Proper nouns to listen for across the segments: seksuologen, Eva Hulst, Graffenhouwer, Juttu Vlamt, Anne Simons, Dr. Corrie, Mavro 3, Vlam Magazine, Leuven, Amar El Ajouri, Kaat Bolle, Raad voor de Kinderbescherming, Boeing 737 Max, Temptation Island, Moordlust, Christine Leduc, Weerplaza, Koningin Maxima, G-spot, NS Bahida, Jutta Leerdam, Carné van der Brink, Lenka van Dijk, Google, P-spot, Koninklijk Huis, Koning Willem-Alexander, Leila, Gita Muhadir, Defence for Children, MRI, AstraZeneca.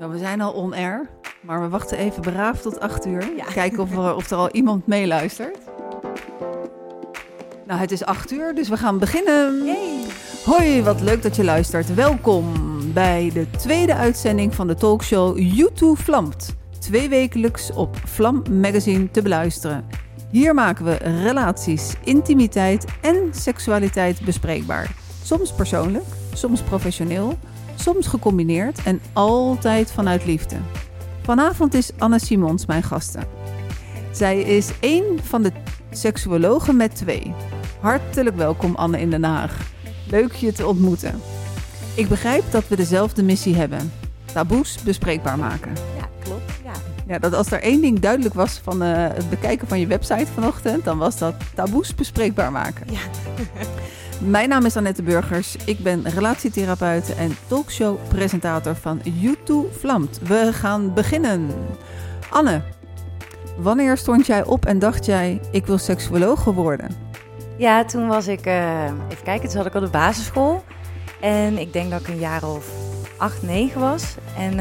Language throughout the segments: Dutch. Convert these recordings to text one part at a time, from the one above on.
Zo, we zijn al on air, maar we wachten even braaf tot 8 uur. Ja. Kijken of er al iemand meeluistert. Nou, het is 8 uur, dus we gaan beginnen. Yay. Hoi, wat leuk dat je luistert. Welkom bij de tweede uitzending van de talkshow Juttu Vlamt. 2 wekelijks op Vlam Magazine te beluisteren. Hier maken we relaties, intimiteit en seksualiteit bespreekbaar. Soms persoonlijk, soms professioneel, soms gecombineerd en altijd vanuit liefde. Vanavond is Anne Simons mijn gasten. Zij is één van de seksuologen met 2. Hartelijk welkom Anne in Den Haag. Leuk je te ontmoeten. Ik begrijp dat we dezelfde missie hebben. Taboes bespreekbaar maken. Ja, klopt. Ja, dat als er één ding duidelijk was van het bekijken van je website vanochtend, dan was dat taboes bespreekbaar maken. Ja. Mijn naam is Annette Burgers. Ik ben relatietherapeut en talkshow-presentator van Juttu Vlamt. We gaan beginnen. Anne, wanneer stond jij op en dacht jij, ik wil seksuoloog worden? Ja, toen was ik, even kijken, toen had ik al de basisschool. En ik denk dat ik een jaar of 8, 9 was. En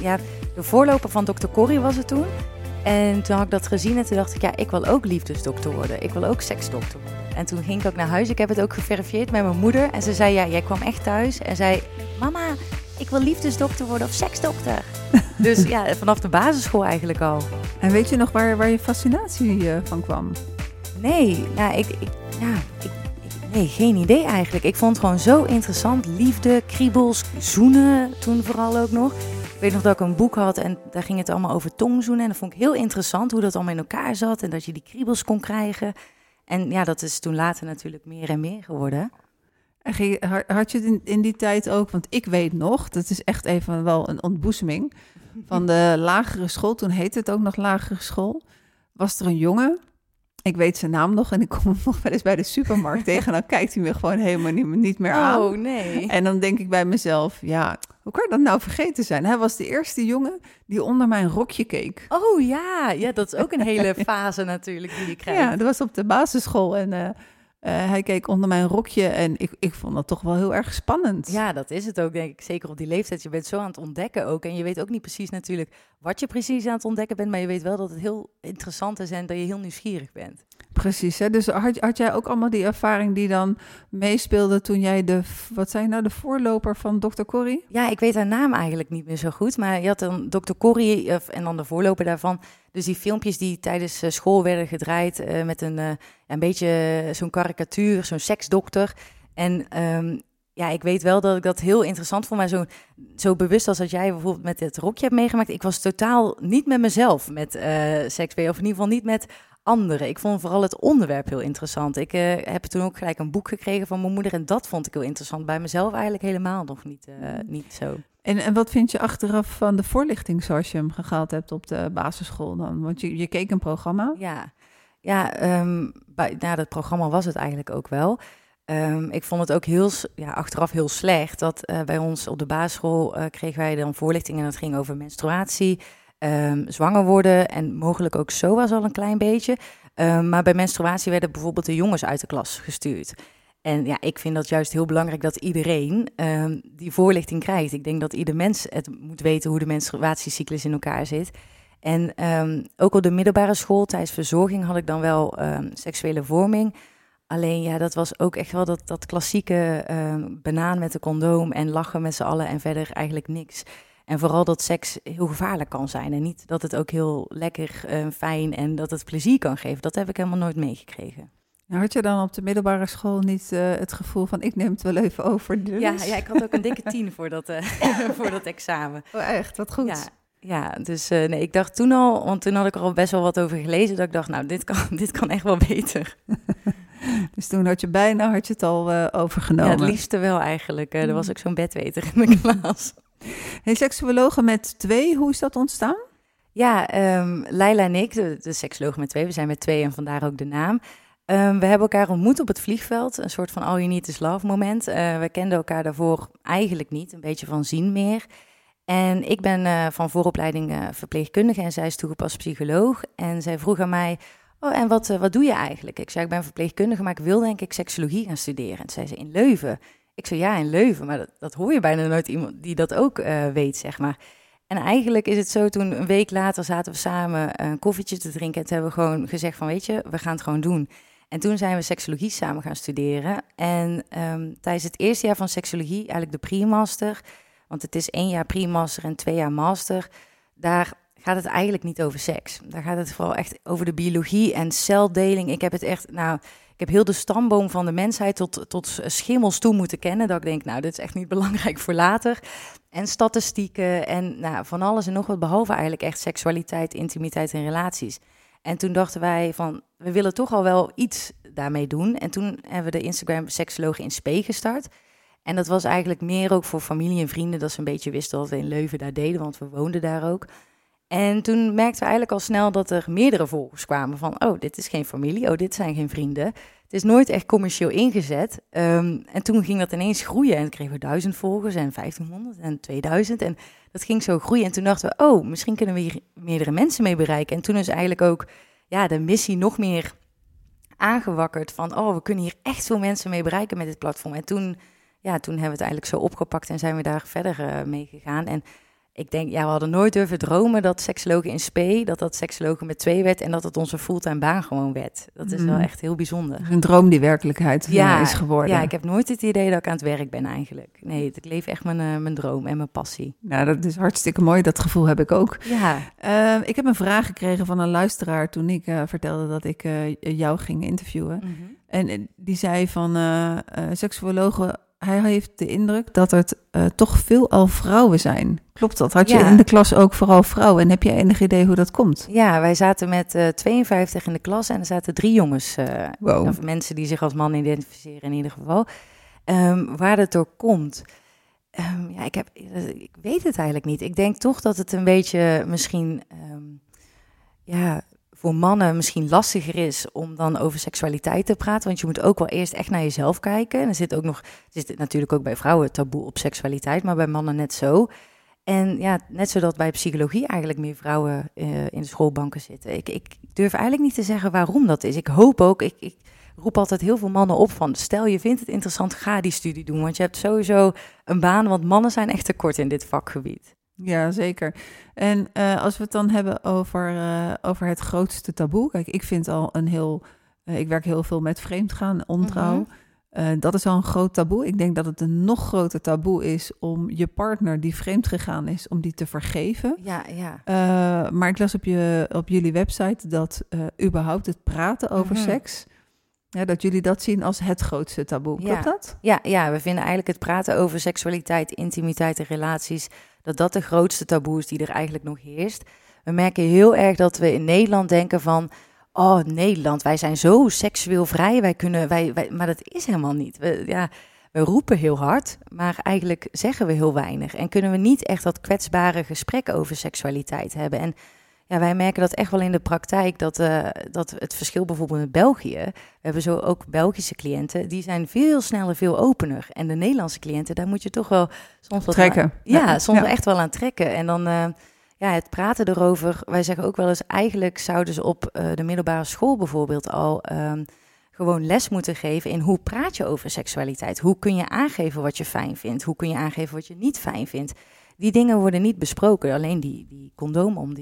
ja, de voorloper van Dr. Corrie was het toen. En toen had ik dat gezien en toen dacht ik, ja, ik wil ook liefdesdokter worden. Ik wil ook seksdokter worden. En toen ging ik ook naar huis. Ik heb het ook geverifieerd met mijn moeder. En ze zei, ja, jij kwam echt thuis. En zei, mama, ik wil liefdesdokter worden of seksdokter. Dus ja, vanaf de basisschool eigenlijk al. En weet je nog waar je fascinatie van kwam? Nee, nou, nee, geen idee eigenlijk. Ik vond het gewoon zo interessant. Liefde, kriebels, zoenen toen vooral ook nog. Ik weet nog dat ik een boek had en daar ging het allemaal over tongzoenen. En dat vond ik heel interessant hoe dat allemaal in elkaar zat en dat je die kriebels kon krijgen. En ja, dat is toen later natuurlijk meer en meer geworden. En had je het in die tijd ook, want ik weet nog, dat is echt even wel een ontboezeming van de lagere school. Toen heette het ook nog lagere school. Was er een jongen, ik weet zijn naam nog en ik kom hem nog wel eens bij de supermarkt tegen. En dan kijkt hij me gewoon helemaal niet meer aan. Oh nee. En dan denk ik bij mezelf, ja, hoe kan dat nou vergeten zijn? Hij was de eerste jongen die onder mijn rokje keek. Oh ja, ja, dat is ook een hele fase natuurlijk die je krijgt. Ja, dat was op de basisschool en hij keek onder mijn rokje en ik vond dat toch wel heel erg spannend. Ja, dat is het ook denk ik, zeker op die leeftijd. Je bent zo aan het ontdekken ook en je weet ook niet precies natuurlijk wat je precies aan het ontdekken bent, maar je weet wel dat het heel interessant is en dat je heel nieuwsgierig bent. Precies, hè? Dus had jij ook allemaal die ervaring die dan meespeelde toen jij de voorloper van Dr. Corrie? Ja, ik weet haar naam eigenlijk niet meer zo goed, maar je had dan Dr. Corrie en dan de voorloper daarvan. Dus die filmpjes die tijdens school werden gedraaid met een beetje zo'n karikatuur, zo'n seksdokter. En ja, ik weet wel dat ik dat heel interessant vond, maar zo bewust als dat jij bijvoorbeeld met het rokje hebt meegemaakt. Ik was totaal niet met mezelf met seks, of in ieder geval niet met anderen. Ik vond vooral het onderwerp heel interessant. Ik heb toen ook gelijk een boek gekregen van mijn moeder en dat vond ik heel interessant. Bij mezelf eigenlijk helemaal nog niet zo. En wat vind je achteraf van de voorlichting zoals je hem gehaald hebt op de basisschool dan? Want je keek een programma. Ja, dat programma was het eigenlijk ook wel. Ik vond het ook achteraf heel slecht dat bij ons op de basisschool kregen wij dan voorlichting en dat ging over menstruatie. Zwanger worden en mogelijk ook SOA's al een klein beetje. Maar bij menstruatie werden bijvoorbeeld de jongens uit de klas gestuurd. En ja, ik vind dat juist heel belangrijk dat iedereen die voorlichting krijgt. Ik denk dat ieder mens het moet weten hoe de menstruatiecyclus in elkaar zit. En ook op de middelbare school tijdens verzorging had ik dan wel seksuele vorming. Alleen ja, dat was ook echt wel dat klassieke banaan met een condoom en lachen met z'n allen en verder eigenlijk niks. En vooral dat seks heel gevaarlijk kan zijn. En niet dat het ook heel lekker, fijn en dat het plezier kan geven. Dat heb ik helemaal nooit meegekregen. Nou, had je dan op de middelbare school niet het gevoel van ik neem het wel even over? Dus. Ja, ik had ook een dikke 10 voor dat examen. Oh echt, wat goed. Ja, dus nee, ik dacht toen al, want toen had ik er al best wel wat over gelezen. Dat ik dacht, nou, dit kan echt wel beter. Dus toen had je het al overgenomen. Ja, het liefste wel eigenlijk. Er was ook zo'n bedweter in mijn klas. Hey, seksuologen met 2, hoe is dat ontstaan? Ja, Leila en ik, de seksuologen met 2, we zijn met 2 en vandaar ook de naam. We hebben elkaar ontmoet op het vliegveld, een soort van all you need is love moment. We kenden elkaar daarvoor eigenlijk niet, een beetje van zien meer. En ik ben van vooropleiding verpleegkundige en zij is toegepast psycholoog. En zij vroeg aan mij, oh en wat doe je eigenlijk? Ik zei, ik ben verpleegkundige, maar ik wil denk ik seksologie gaan studeren. En toen zei ze, in Leuven. Ik zei, ja, in Leuven, maar dat hoor je bijna nooit iemand die dat ook weet, zeg maar. En eigenlijk is het zo, toen een week later zaten we samen een koffietje te drinken. En toen hebben we gewoon gezegd van, weet je, we gaan het gewoon doen. En toen zijn we seksologie samen gaan studeren. En tijdens het eerste jaar van seksologie, eigenlijk de pre-master... want het is 1 jaar pre-master en 2 jaar master... daar gaat het eigenlijk niet over seks. Daar gaat het vooral echt over de biologie en celdeling. Ik heb het echt, ik heb heel de stamboom van de mensheid tot schimmels toe moeten kennen. Dat ik denk, dit is echt niet belangrijk voor later. En statistieken en van alles en nog wat, behalve eigenlijk echt seksualiteit, intimiteit en relaties. En toen dachten wij van, we willen toch al wel iets daarmee doen. En toen hebben we de Instagram Seksologen in Spee gestart. En dat was eigenlijk meer ook voor familie en vrienden, dat ze een beetje wisten wat we in Leuven daar deden, want we woonden daar ook. En toen merkten we eigenlijk al snel dat er meerdere volgers kwamen van, oh, dit is geen familie, oh, dit zijn geen vrienden. Het is nooit echt commercieel ingezet. En toen ging dat ineens groeien en kregen we 1000 volgers en 1500 en 2000. En dat ging zo groeien en toen dachten we, oh, misschien kunnen we hier meerdere mensen mee bereiken. En toen is eigenlijk ook de missie nog meer aangewakkerd van, oh, we kunnen hier echt veel mensen mee bereiken met dit platform. En toen hebben we het eigenlijk zo opgepakt en zijn we daar verder mee gegaan. En ik denk, we hadden nooit durven dromen dat seksologen in Spee, dat seksologen met 2 werd en dat het onze fulltime baan gewoon werd. Dat is wel echt heel bijzonder. Een droom die werkelijkheid is geworden. Ja, ik heb nooit het idee dat ik aan het werk ben eigenlijk. Nee, ik leef echt mijn droom en mijn passie. Nou, dat is hartstikke mooi. Dat gevoel heb ik ook. Ja. Ik heb een vraag gekregen van een luisteraar toen ik vertelde dat ik jou ging interviewen. Mm-hmm. En die zei van seksuologen... Hij heeft de indruk dat het toch veelal vrouwen zijn. Klopt dat? Had je in de klas ook vooral vrouwen? En heb je enig idee hoe dat komt? Ja, wij zaten met 52 in de klas en er zaten 3 jongens. Of mensen die zich als man identificeren in ieder geval. Waar dat door komt? Ik weet het eigenlijk niet. Ik denk toch dat het een beetje misschien... voor mannen misschien lastiger is om dan over seksualiteit te praten. Want je moet ook wel eerst echt naar jezelf kijken. En er zit ook nog, natuurlijk ook bij vrouwen taboe op seksualiteit, maar bij mannen net zo. En net zodat bij psychologie eigenlijk meer vrouwen in de schoolbanken zitten. Ik durf eigenlijk niet te zeggen waarom dat is. Ik hoop ook, ik roep altijd heel veel mannen op van... stel je vindt het interessant, ga die studie doen. Want je hebt sowieso een baan, want mannen zijn echt tekort in dit vakgebied. Ja, zeker. En als we het dan hebben over het grootste taboe. Kijk, ik vind al een heel... ik werk heel veel met vreemdgaan, ontrouw. Mm-hmm. Dat is al een groot taboe. Ik denk dat het een nog groter taboe is om je partner die vreemd gegaan is, om die te vergeven. Ja. Maar ik las op jullie website dat überhaupt het praten over seks... Ja, dat jullie dat zien als het grootste taboe. Klopt dat? Ja, we vinden eigenlijk het praten over seksualiteit, intimiteit en relaties... dat de grootste taboe is die er eigenlijk nog heerst. We merken heel erg dat we in Nederland denken van... oh, Nederland, wij zijn zo seksueel vrij, wij kunnen... maar dat is helemaal niet. We roepen heel hard, maar eigenlijk zeggen we heel weinig. En kunnen we niet echt dat kwetsbare gesprek over seksualiteit hebben. En wij merken dat echt wel in de praktijk, dat het verschil bijvoorbeeld met België... we hebben zo ook Belgische cliënten, die zijn veel sneller, veel opener. En de Nederlandse cliënten, daar moet je toch wel soms wat trekken. Echt wel aan trekken. En dan het praten erover, wij zeggen ook wel eens... eigenlijk zouden ze op de middelbare school bijvoorbeeld al... gewoon les moeten geven in hoe praat je over seksualiteit. Hoe kun je aangeven wat je fijn vindt? Hoe kun je aangeven wat je niet fijn vindt? Die dingen worden niet besproken, alleen die condoom om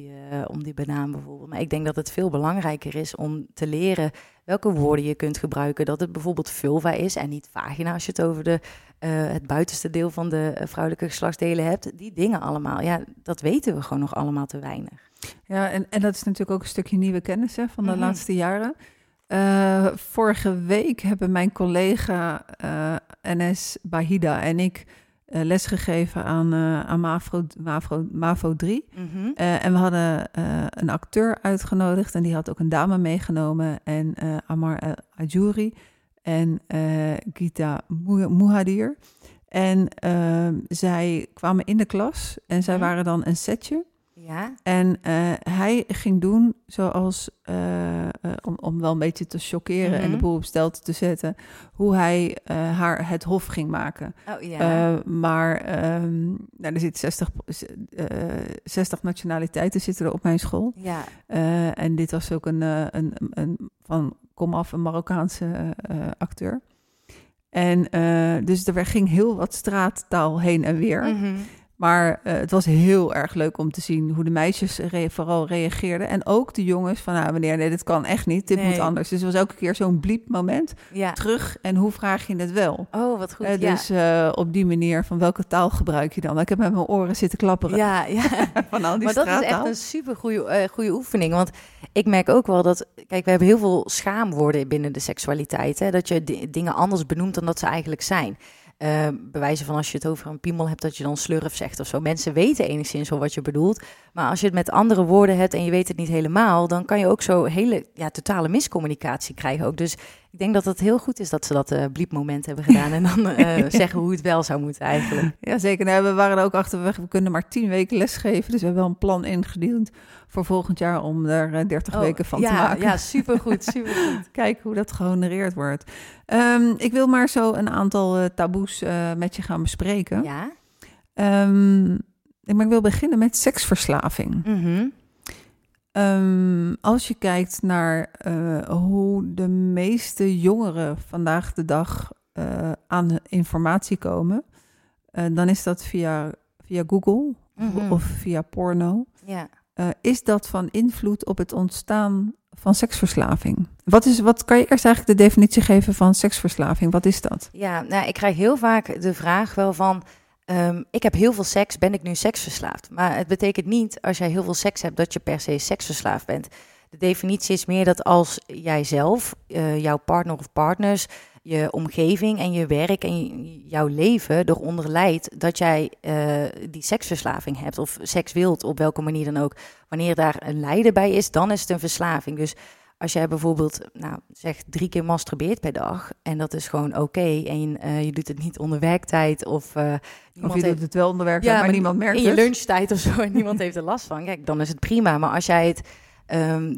die banaan bijvoorbeeld. Maar ik denk dat het veel belangrijker is om te leren welke woorden je kunt gebruiken. Dat het bijvoorbeeld vulva is en niet vagina als je het over het buitenste deel van de vrouwelijke geslachtsdelen hebt. Die dingen allemaal, dat weten we gewoon nog allemaal te weinig. Ja, en dat is natuurlijk ook een stukje nieuwe kennis van de laatste jaren. Vorige week hebben mijn collega NS Bahida en ik... lesgegeven aan Mavro 3. Mm-hmm. En we hadden een acteur uitgenodigd... en die had ook een dame meegenomen... en Amar El Ajouri en Gita Muhadir. En zij kwamen in de klas... en zij waren dan een setje. Ja. En hij ging doen zoals... om wel een beetje te chockeren en de boel op stelte te zetten... hoe hij haar het hof ging maken. Oh, yeah. Er zitten 60 nationaliteiten zitten er op mijn school. Ja. En dit was ook een van komaf een Marokkaanse acteur. En dus er ging heel wat straattaal heen en weer... Mm-hmm. Maar het was heel erg leuk om te zien hoe de meisjes vooral reageerden. En ook de jongens van, nou meneer, nee, dit kan echt niet. Dit moet anders. Dus het was elke keer zo'n bliep moment. Ja. Terug en hoe vraag je het wel? Oh, wat goed, ja. Dus op die manier, van welke taal gebruik je dan? Ik heb met mijn oren zitten klapperen. Ja, ja. Van al die maar straattaal. Dat is echt een super goede oefening. Want ik merk ook wel dat... Kijk, we hebben heel veel schaamwoorden binnen de seksualiteit. Hè? Dat je dingen anders benoemt dan dat ze eigenlijk zijn. Bewijzen van als je het over een piemel hebt, dat je dan slurf zegt of zo. Mensen weten enigszins wel wat je bedoelt. Maar als je het met andere woorden hebt en je weet het niet helemaal, dan kan je ook zo hele totale miscommunicatie krijgen ook. Dus ik denk dat het heel goed is dat ze dat bliepmoment hebben gedaan en dan zeggen hoe het wel zou moeten eigenlijk. Ja, zeker. Nou, we waren er ook achterweg. We kunnen maar 10 weken lesgeven, dus we hebben wel een plan ingediend voor volgend jaar om er 30 weken van te maken. Ja, supergoed, supergoed. Kijk hoe dat gehonoreerd wordt. Ik wil maar zo een aantal taboes met je gaan bespreken. Ja. Maar ik wil beginnen met seksverslaving. Mm-hmm. Als je kijkt naar hoe de meeste jongeren vandaag de dag aan informatie komen, dan is dat via Google of via porno. Ja. Is dat van invloed op het ontstaan van seksverslaving? Wat kan je eerst eigenlijk de definitie geven van seksverslaving? Wat is dat? Ja, nou, ik krijg heel vaak de vraag wel van... ik heb heel veel seks, ben ik nu seksverslaafd? Maar het betekent niet, als jij heel veel seks hebt, dat je per se seksverslaafd bent. De definitie is meer dat als jij zelf, jouw partner of partners, je omgeving en je werk en jouw leven eronder leidt dat jij die seksverslaving hebt of seks wilt, op welke manier dan ook. Wanneer daar een lijden bij is, dan is het een verslaving. Dus als jij bijvoorbeeld, nou zeg, 3 keer masturbeert per dag en dat is gewoon oké, en je doet het niet onder werktijd of je doet het wel onder werktijd, maar niemand merkt het. In je lunchtijd of zo en niemand heeft er last van. Kijk, dan is het prima. Maar als jij het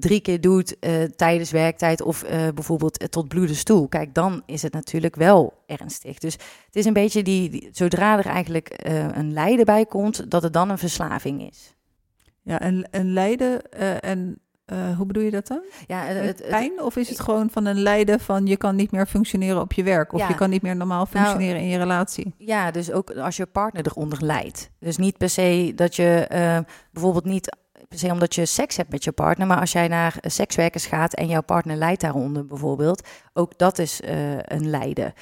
3 keer doet tijdens werktijd of bijvoorbeeld tot bloedens toe, kijk, dan is het natuurlijk wel ernstig. Dus het is een beetje die zodra er eigenlijk een lijden bij komt, dat het dan een verslaving is. Ja, en lijden en... hoe bedoel je dat dan? Ja, pijn? Of is het gewoon van een lijden van je kan niet meer functioneren op je werk? Of je kan niet meer normaal functioneren in je relatie? Ja, dus ook als je partner eronder lijdt. Dus niet per se dat je bijvoorbeeld niet per se omdat je seks hebt met je partner, maar als jij naar sekswerkers gaat en jouw partner lijdt daaronder bijvoorbeeld, ook dat is een lijden.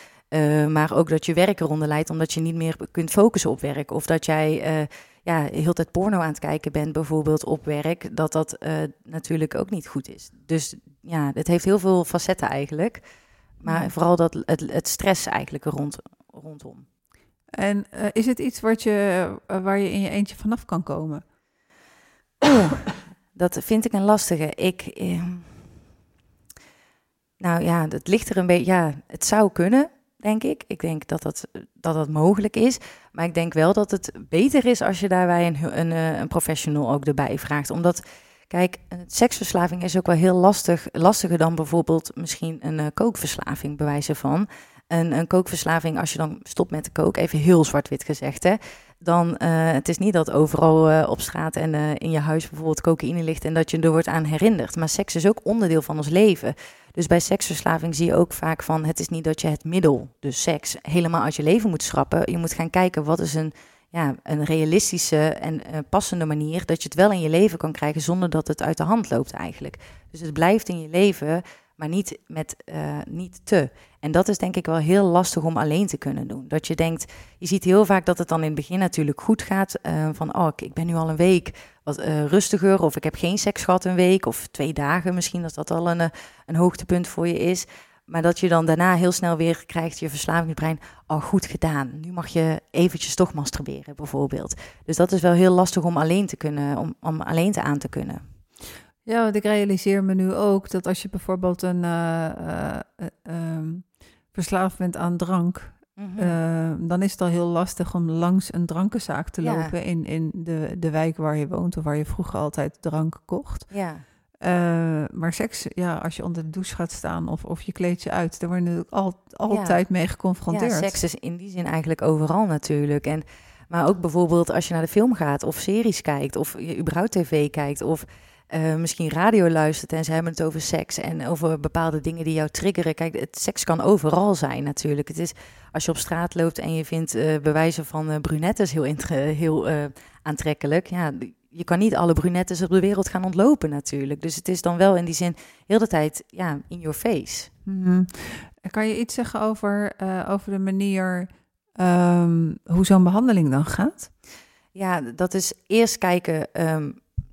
Maar ook dat je werk eronder lijdt omdat je niet meer kunt focussen op werk. Of dat jij... de hele tijd porno aan het kijken bent, bijvoorbeeld op werk, dat natuurlijk ook niet goed is. Dus ja, het heeft heel veel facetten eigenlijk. Maar vooral dat het stress eigenlijk rondom. En is het iets waar je in je eentje vanaf kan komen? Dat vind ik een lastige. Dat ligt er een beetje... Ja, het zou kunnen... denk ik. Ik denk dat mogelijk is. Maar ik denk wel dat het beter is als je daarbij een professional ook erbij vraagt. Omdat, kijk, seksverslaving is ook wel heel lastig. Lastiger dan bijvoorbeeld misschien een kookverslaving, bij wijze van. Een kookverslaving, als je dan stopt met de kook, even heel zwart-wit gezegd, hè, dan het is niet dat overal op straat en in je huis bijvoorbeeld cocaïne ligt en dat je er wordt aan herinnerd. Maar seks is ook onderdeel van ons leven. Dus bij seksverslaving zie je ook vaak van, het is niet dat je het middel, dus seks, helemaal uit je leven moet schrappen. Je moet gaan kijken wat is een realistische en passende manier dat je het wel in je leven kan krijgen zonder dat het uit de hand loopt eigenlijk. Dus het blijft in je leven, maar niet met niet te. En dat is denk ik wel heel lastig om alleen te kunnen doen. Dat je denkt, je ziet heel vaak dat het dan in het begin natuurlijk goed gaat. Van, ik ben nu al een week wat rustiger. Of ik heb geen seks gehad een week. Of 2 dagen misschien, als dat al een hoogtepunt voor je is. Maar dat je dan daarna heel snel weer krijgt je verslavingsbrein. Goed gedaan. Nu mag je eventjes toch masturberen bijvoorbeeld. Dus dat is wel heel lastig om alleen te kunnen, om alleen te aan te kunnen. Ja, want ik realiseer me nu ook dat als je bijvoorbeeld verslaafd bent aan drank, dan is het al heel lastig om langs een drankenzaak te lopen in de wijk waar je woont of waar je vroeger altijd drank kocht. Ja. Maar seks, als je onder de douche gaat staan of je kleedt je uit, daar word je natuurlijk altijd mee geconfronteerd. Ja, seks is in die zin eigenlijk overal natuurlijk. Maar ook bijvoorbeeld als je naar de film gaat of series kijkt of je überhaupt tv kijkt of... misschien radio luistert en ze hebben het over seks en over bepaalde dingen die jou triggeren. Kijk, seks kan overal zijn natuurlijk. Het is als je op straat loopt en je vindt bewijzen van brunettes heel aantrekkelijk. Ja, je kan niet alle brunettes op de wereld gaan ontlopen natuurlijk. Dus het is dan wel in die zin heel de tijd ja, in your face. Mm-hmm. Kan je iets zeggen over de manier hoe zo'n behandeling dan gaat? Ja, dat is eerst kijken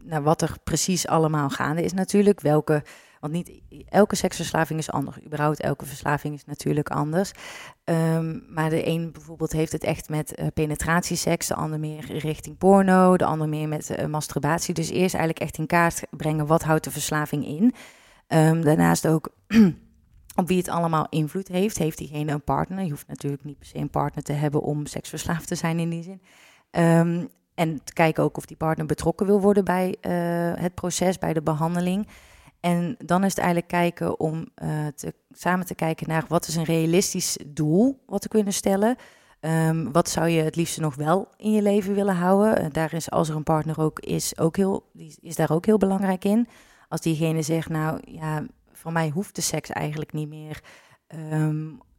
naar wat er precies allemaal gaande is natuurlijk. Want niet elke seksverslaving is anders. Überhaupt elke verslaving is natuurlijk anders. Maar de een bijvoorbeeld heeft het echt met penetratieseks. De ander meer richting porno. De ander meer met masturbatie. Dus eerst eigenlijk echt in kaart brengen wat houdt de verslaving in. Daarnaast ook op wie het allemaal invloed heeft. Heeft diegene een partner? Je hoeft natuurlijk niet per se een partner te hebben om seksverslaafd te zijn in die zin. En te kijken ook of die partner betrokken wil worden bij het proces, bij de behandeling. En dan is het eigenlijk kijken om samen te kijken naar wat is een realistisch doel wat te kunnen stellen. Wat zou je het liefst nog wel in je leven willen houden? Daar is, als er een partner ook is, die is daar ook heel belangrijk in. Als diegene zegt, nou ja, van mij hoeft de seks eigenlijk niet meer.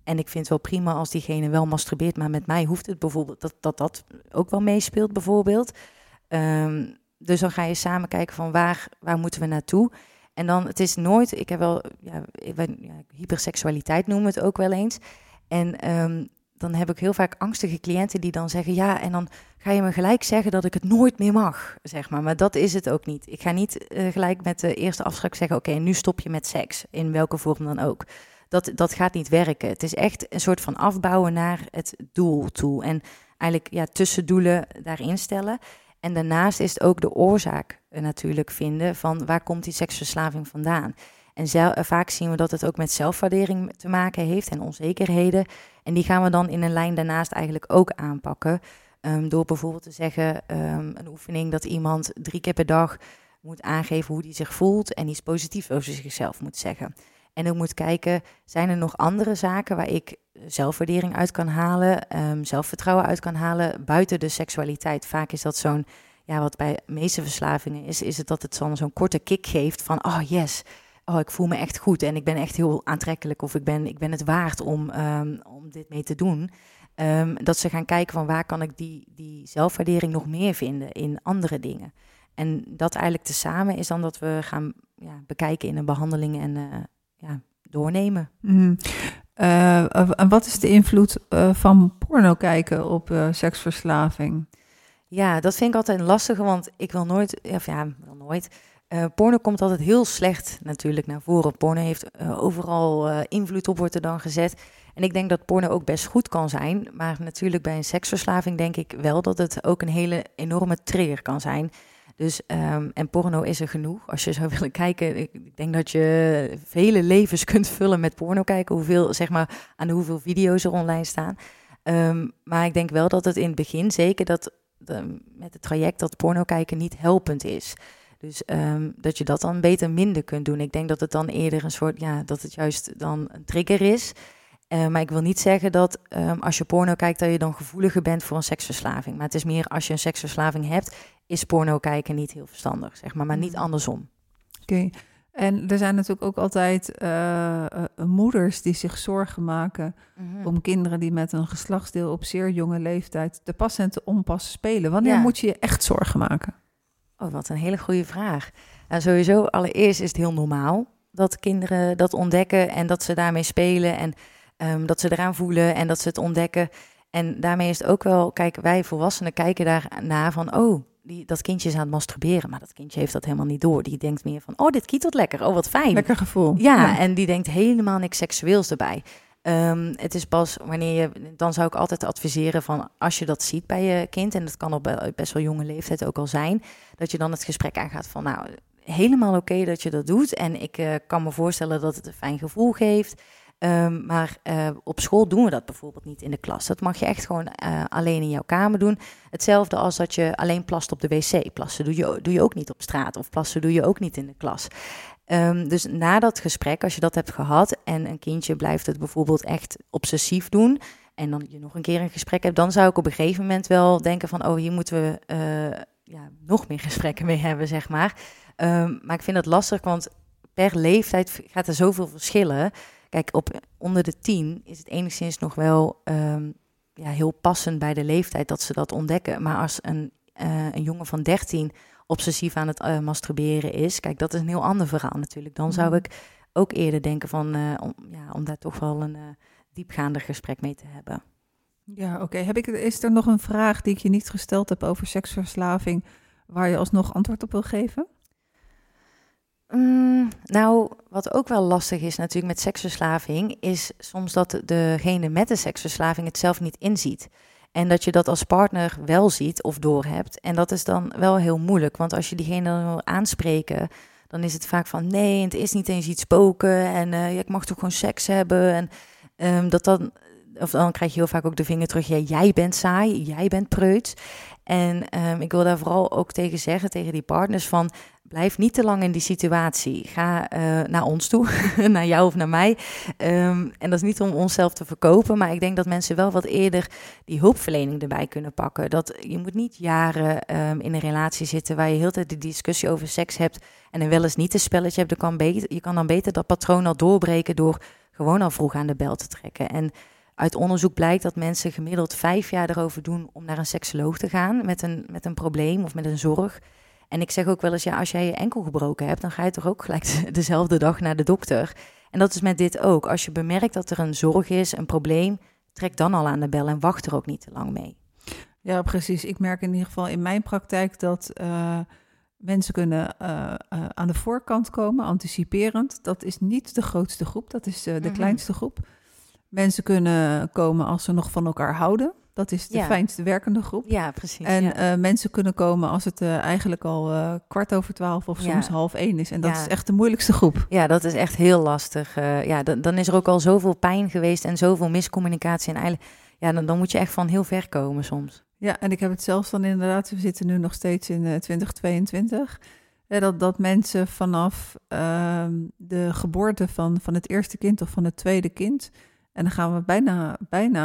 En ik vind het wel prima als diegene wel masturbeert, maar met mij hoeft het bijvoorbeeld dat ook wel meespeelt bijvoorbeeld. Dus dan ga je samen kijken van waar moeten we naartoe? En dan, het is nooit, hyperseksualiteit noemen we het ook wel eens. En dan heb ik heel vaak angstige cliënten die dan zeggen, ja, en dan ga je me gelijk zeggen dat ik het nooit meer mag, zeg maar. Maar dat is het ook niet. Ik ga niet gelijk met de eerste afspraak zeggen, oké, nu stop je met seks, in welke vorm dan ook. Dat gaat niet werken. Het is echt een soort van afbouwen naar het doel toe. En eigenlijk ja, tussendoelen daarin stellen. En daarnaast is het ook de oorzaak natuurlijk vinden van waar komt die seksverslaving vandaan. En vaak zien we dat het ook met zelfwaardering te maken heeft en onzekerheden. En die gaan we dan in een lijn daarnaast eigenlijk ook aanpakken. Door bijvoorbeeld te zeggen, een oefening dat iemand 3 keer per dag moet aangeven hoe die zich voelt en iets positiefs over zichzelf moet zeggen. En ook moet kijken, zijn er nog andere zaken waar ik zelfwaardering uit kan halen, zelfvertrouwen uit kan halen, buiten de seksualiteit. Vaak is dat zo'n, ja, wat bij de meeste verslavingen is het dat het zo'n korte kick geeft van, oh yes, oh ik voel me echt goed en ik ben echt heel aantrekkelijk of ik ben het waard om dit mee te doen. Dat ze gaan kijken van waar kan ik die zelfwaardering nog meer vinden in andere dingen. En dat eigenlijk tezamen is dan dat we gaan bekijken in een behandeling en doornemen. Mm. Wat is de invloed van porno kijken op seksverslaving? Ja, dat vind ik altijd een lastige, want ik wil nooit... porno komt altijd heel slecht natuurlijk naar voren. Porno heeft overal invloed op, wordt er dan gezet. En ik denk dat porno ook best goed kan zijn. Maar natuurlijk bij een seksverslaving denk ik wel dat het ook een hele enorme trigger kan zijn. Dus, en porno is er genoeg. Als je zou willen kijken, ik denk dat je vele levens kunt vullen met porno kijken. Hoeveel video's er online staan. Maar ik denk wel dat het in het begin, zeker met het traject, dat porno kijken niet helpend is. Dus dat je dat dan beter minder kunt doen. Ik denk dat het dan eerder een soort, dat het juist dan een trigger is. Maar ik wil niet zeggen dat als je porno kijkt, dat je dan gevoeliger bent voor een seksverslaving. Maar het is meer als je een seksverslaving hebt, is porno kijken niet heel verstandig, zeg maar niet andersom. Oké. En er zijn natuurlijk ook altijd moeders die zich zorgen maken om kinderen die met een geslachtsdeel op zeer jonge leeftijd te pas en te onpas spelen. Wanneer moet je je echt zorgen maken? Oh, wat een hele goede vraag. Nou, sowieso, allereerst is het heel normaal dat kinderen dat ontdekken en dat ze daarmee spelen en dat ze eraan voelen en dat ze het ontdekken. En daarmee is het ook wel, kijk, wij volwassenen kijken daarna van, dat kindje is aan het masturberen, maar dat kindje heeft dat helemaal niet door. Die denkt meer van, dit kietelt lekker, wat fijn. Lekker gevoel. Ja, en die denkt helemaal niks seksueels erbij. Het is pas wanneer dan zou ik altijd adviseren van, als je dat ziet bij je kind, en dat kan op best wel jonge leeftijd ook al zijn, dat je dan het gesprek aangaat van, helemaal oké dat je dat doet. En ik kan me voorstellen dat het een fijn gevoel geeft. Maar op school doen we dat bijvoorbeeld niet in de klas. Dat mag je echt gewoon alleen in jouw kamer doen. Hetzelfde als dat je alleen plast op de wc. Plassen doe je ook niet op straat of plassen doe je ook niet in de klas. Dus na dat gesprek, als je dat hebt gehad en een kindje blijft het bijvoorbeeld echt obsessief doen en dan je nog een keer een gesprek hebt, dan zou ik op een gegeven moment wel denken van hier moeten we nog meer gesprekken mee hebben, zeg maar. Maar ik vind dat lastig, want per leeftijd gaat er zoveel verschillen. Kijk, onder de 10 is het enigszins nog wel heel passend bij de leeftijd dat ze dat ontdekken. Maar als een jongen van 13 obsessief aan het masturberen is, kijk, dat is een heel ander verhaal natuurlijk. Dan zou ik ook eerder denken van om daar toch wel een diepgaander gesprek mee te hebben. Ja, oké. Is er nog een vraag die ik je niet gesteld heb over seksverslaving, waar je alsnog antwoord op wil geven? Nou, wat ook wel lastig is natuurlijk met seksverslaving, is soms dat degene met de seksverslaving het zelf niet inziet. En dat je dat als partner wel ziet of doorhebt. En dat is dan wel heel moeilijk, want als je diegene dan wil aanspreken, dan is het vaak van nee, het is niet eens iets spoken en ik mag toch gewoon seks hebben. En dan krijg je heel vaak ook de vinger terug. Ja, jij bent saai, jij bent preuts. En ik wil daar vooral ook tegen zeggen, tegen die partners van, blijf niet te lang in die situatie. Ga naar ons toe, naar jou of naar mij. En dat is niet om onszelf te verkopen, maar ik denk dat mensen wel wat eerder die hulpverlening erbij kunnen pakken. Dat je moet niet jaren in een relatie zitten waar je heel de tijd de discussie over seks hebt en een wel eens niet een spelletje hebt. Je kan dan beter dat patroon al doorbreken door gewoon al vroeg aan de bel te trekken. En uit onderzoek blijkt dat mensen gemiddeld 5 jaar erover doen om naar een seksoloog te gaan met een probleem of met een zorg. En ik zeg ook wel eens, ja, als jij je enkel gebroken hebt, dan ga je toch ook gelijk dezelfde dag naar de dokter. En dat is met dit ook. Als je bemerkt dat er een zorg is, een probleem, trek dan al aan de bel en wacht er ook niet te lang mee. Ja, precies. Ik merk in ieder geval in mijn praktijk dat mensen kunnen aan de voorkant komen, anticiperend. Dat is niet de grootste groep, dat is de kleinste groep. Mensen kunnen komen als ze nog van elkaar houden. Dat is de fijnste werkende groep. Ja, precies. En mensen kunnen komen als het eigenlijk al 12:15 of soms 12:30 is. En dat is echt de moeilijkste groep. Ja, dat is echt heel lastig. Dan is er ook al zoveel pijn geweest en zoveel miscommunicatie. En eigenlijk, dan moet je echt van heel ver komen soms. Ja, en ik heb het zelfs dan inderdaad, we zitten nu nog steeds in 2022... Dat mensen vanaf de geboorte van het eerste kind of van het tweede kind, en dan gaan we bijna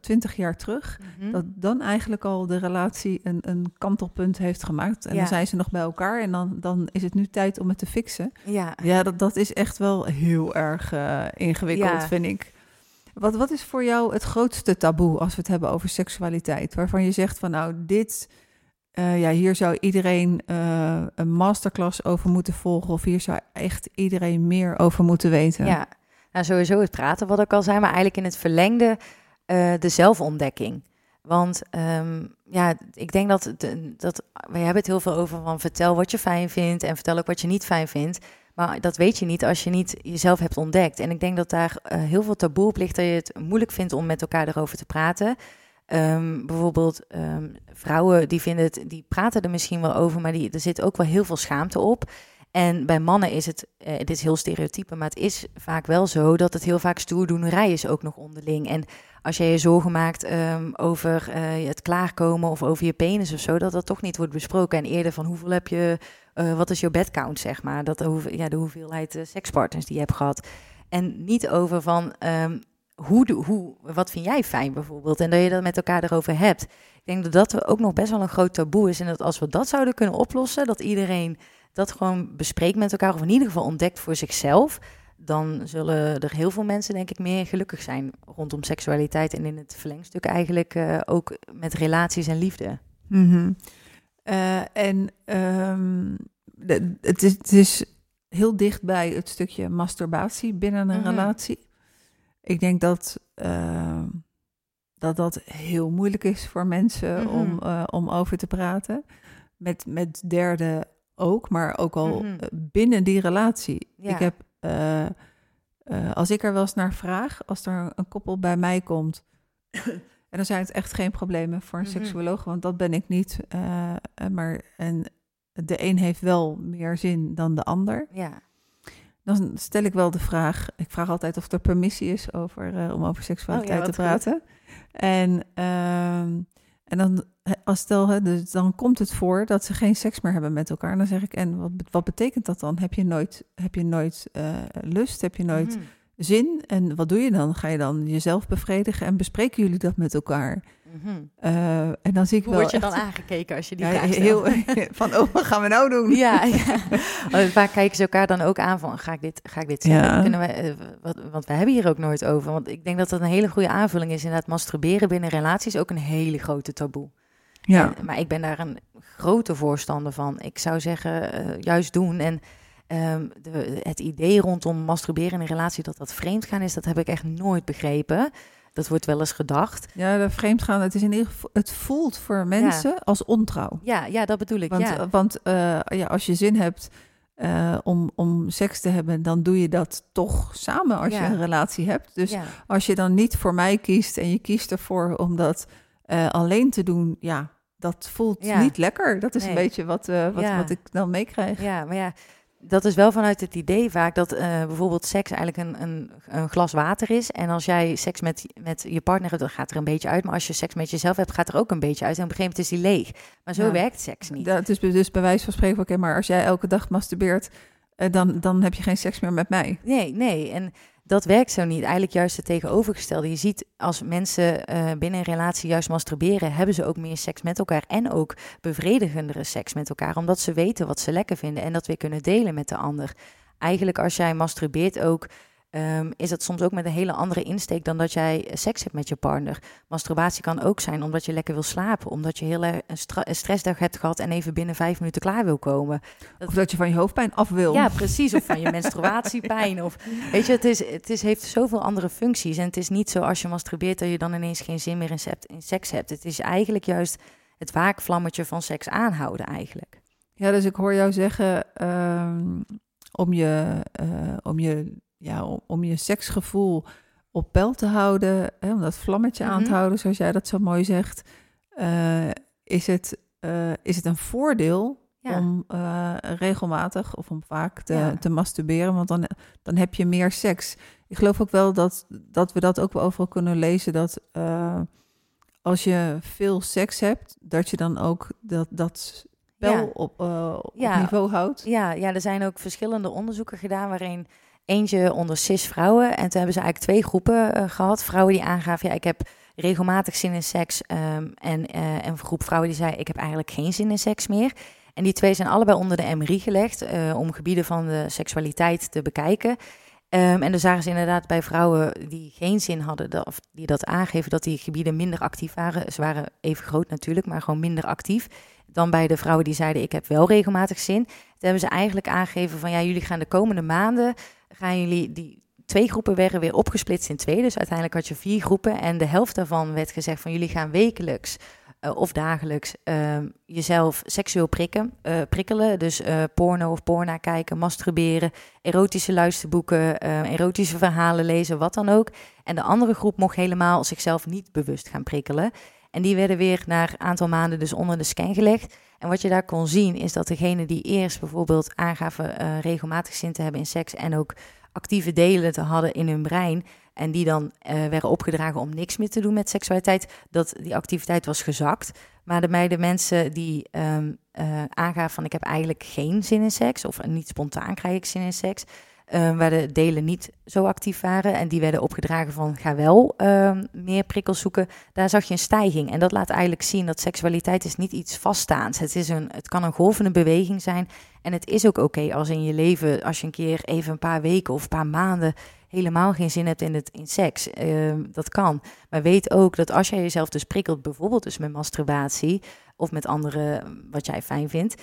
20 jaar terug, dat dan eigenlijk al de relatie een kantelpunt heeft gemaakt. En dan zijn ze nog bij elkaar en dan is het nu tijd om het te fixen. Ja, dat is echt wel heel erg ingewikkeld, vind ik. Wat is voor jou het grootste taboe als we het hebben over seksualiteit? Waarvan je zegt van nou, dit, hier zou iedereen een masterclass over moeten volgen, of hier zou echt iedereen meer over moeten weten. Ja. Nou, sowieso het praten, wat ik al zei, maar eigenlijk in het verlengde de zelfontdekking. Want ik denk dat we hebben het heel veel over van vertel wat je fijn vindt en vertel ook wat je niet fijn vindt. Maar dat weet je niet als je niet jezelf hebt ontdekt. En ik denk dat daar heel veel taboe op ligt, dat je het moeilijk vindt om met elkaar erover te praten. Bijvoorbeeld vrouwen die praten er misschien wel over, maar er zit ook wel heel veel schaamte op. En bij mannen is het, dit is heel stereotype, maar het is vaak wel zo dat het heel vaak stoerdoenerij is ook nog onderling. En als jij je zorgen maakt over het klaarkomen of over je penis of zo, dat toch niet wordt besproken. En eerder van hoeveel heb je, wat is je bedcount, zeg maar. De hoeveelheid sekspartners die je hebt gehad. En niet over van wat vind jij fijn bijvoorbeeld. En dat je dat met elkaar erover hebt. Ik denk dat dat ook nog best wel een groot taboe is. En dat als we dat zouden kunnen oplossen, dat iedereen dat gewoon bespreekt met elkaar, of in ieder geval ontdekt voor zichzelf, dan zullen er heel veel mensen, denk ik, meer gelukkig zijn rondom seksualiteit en in het verlengstuk eigenlijk ook met relaties en liefde. Mm-hmm. Het is heel dicht bij het stukje masturbatie binnen een relatie. Ik denk dat heel moeilijk is voor mensen om over te praten. Met derden ook, maar ook al binnen die relatie. Ja. Ik heb, als ik er wel eens naar vraag, als er een koppel bij mij komt, en dan zijn het echt geen problemen voor een seksuoloog, want dat ben ik niet. Maar de een heeft wel meer zin dan de ander. Ja. Dan stel ik wel de vraag, ik vraag altijd of er permissie is om over seksualiteit te praten. En dan, dus dan komt het voor dat ze geen seks meer hebben met elkaar. En dan zeg ik, en wat betekent dat dan? Heb je nooit lust? Heb je nooit zin? En wat doe je dan? Ga je dan jezelf bevredigen? En bespreken jullie dat met elkaar? Mm-hmm. En dan zie ik hoe word je dan aangekeken als je die vraag stelt? Heel, van, oh, wat gaan we nou doen? Ja, ja. Vaak kijken ze elkaar dan ook aan van, ga ik dit zeggen? Ja. Kunnen we, want we hebben hier ook nooit over. Want ik denk dat dat een hele goede aanvulling is. Inderdaad, masturberen binnen relaties is ook een hele grote taboe. Ja. Maar ik ben daar een grote voorstander van. Ik zou zeggen, juist doen. En het idee rondom masturberen in een relatie, dat dat vreemdgaan is, dat heb ik echt nooit begrepen. Dat wordt wel eens gedacht. Ja, dat vreemdgaan, het is in ieder geval, het voelt voor mensen als ontrouw. Ja, ja, dat bedoel ik. Want als je zin hebt om seks te hebben, dan doe je dat toch samen als je een relatie hebt. Dus als je dan niet voor mij kiest en je kiest ervoor om dat alleen te doen, ja, dat voelt niet lekker. Dat is een beetje wat ik dan meekrijg. Ja, maar ja. Dat is wel vanuit het idee vaak dat bijvoorbeeld seks eigenlijk een glas water is. En als jij seks met je partner hebt, dan gaat er een beetje uit. Maar als je seks met jezelf hebt, gaat er ook een beetje uit. En op een gegeven moment is die leeg. Maar zo werkt seks niet. Dat is dus bij wijze van spreken, oké, maar als jij elke dag masturbeert, dan heb je geen seks meer met mij. Nee. En dat werkt zo niet. Eigenlijk juist het tegenovergestelde. Je ziet als mensen binnen een relatie juist masturberen, hebben ze ook meer seks met elkaar en ook bevredigendere seks met elkaar. Omdat ze weten wat ze lekker vinden en dat weer kunnen delen met de ander. Eigenlijk als jij masturbeert ook, is dat soms ook met een hele andere insteek dan dat jij seks hebt met je partner. Masturbatie kan ook zijn omdat je lekker wil slapen. Omdat je heel erg een stressdag hebt gehad en even binnen 5 minuten klaar wil komen. Of dat je van je hoofdpijn af wil. Ja, precies. Of van je menstruatiepijn. Of, weet je, het heeft zoveel andere functies. En het is niet zo als je masturbeert dat je dan ineens geen zin meer in seks hebt. Het is eigenlijk juist het waakvlammetje van seks aanhouden eigenlijk. Ja, dus ik hoor jou zeggen om je seksgevoel op peil te houden, hè, om dat vlammetje aan te houden, zoals jij dat zo mooi zegt, is het een voordeel om regelmatig of om vaak te masturberen, want dan heb je meer seks. Ik geloof ook wel dat we dat ook wel overal kunnen lezen, dat als je veel seks hebt, dat je dan ook dat peil op niveau houdt. Ja, er zijn ook verschillende onderzoeken gedaan waarin eentje onder cis-vrouwen. En toen hebben ze eigenlijk 2 groepen gehad. Vrouwen die aangaven, ik heb regelmatig zin in seks. En een groep vrouwen die zei, ik heb eigenlijk geen zin in seks meer. En die 2 zijn allebei onder de MRI gelegd. Om gebieden van de seksualiteit te bekijken. En dan zagen ze inderdaad bij vrouwen die geen zin hadden, of die dat aangeven, dat die gebieden minder actief waren. Ze waren even groot natuurlijk, maar gewoon minder actief dan bij de vrouwen die zeiden, ik heb wel regelmatig zin. Toen hebben ze eigenlijk aangegeven van, jullie gaan de komende maanden, gaan jullie, die 2 groepen werden weer opgesplitst in 2. Dus uiteindelijk had je 4 groepen. En de helft daarvan werd gezegd van, jullie gaan wekelijks of dagelijks jezelf seksueel prikkelen. Dus porno of porna kijken, masturberen, erotische luisterboeken, erotische verhalen lezen, wat dan ook. En de andere groep mocht helemaal zichzelf niet bewust gaan prikkelen. En die werden weer na een aantal maanden dus onder de scan gelegd. En wat je daar kon zien is dat degene die eerst bijvoorbeeld aangaven regelmatig zin te hebben in seks en ook actieve delen te hadden in hun brein en die dan werden opgedragen om niks meer te doen met seksualiteit, dat die activiteit was gezakt. Maar bij de mensen die aangaven van, ik heb eigenlijk geen zin in seks of niet spontaan krijg ik zin in seks, waar de delen niet zo actief waren en die werden opgedragen van, ga wel meer prikkels zoeken, daar zag je een stijging. En dat laat eigenlijk zien dat seksualiteit is niet iets vaststaands. Het kan een golvende beweging zijn en het is ook oké als in je leven, als je een keer even een paar weken of een paar maanden helemaal geen zin hebt in seks. Dat kan. Maar weet ook dat als jij jezelf dus prikkelt, bijvoorbeeld dus met masturbatie of met andere wat jij fijn vindt,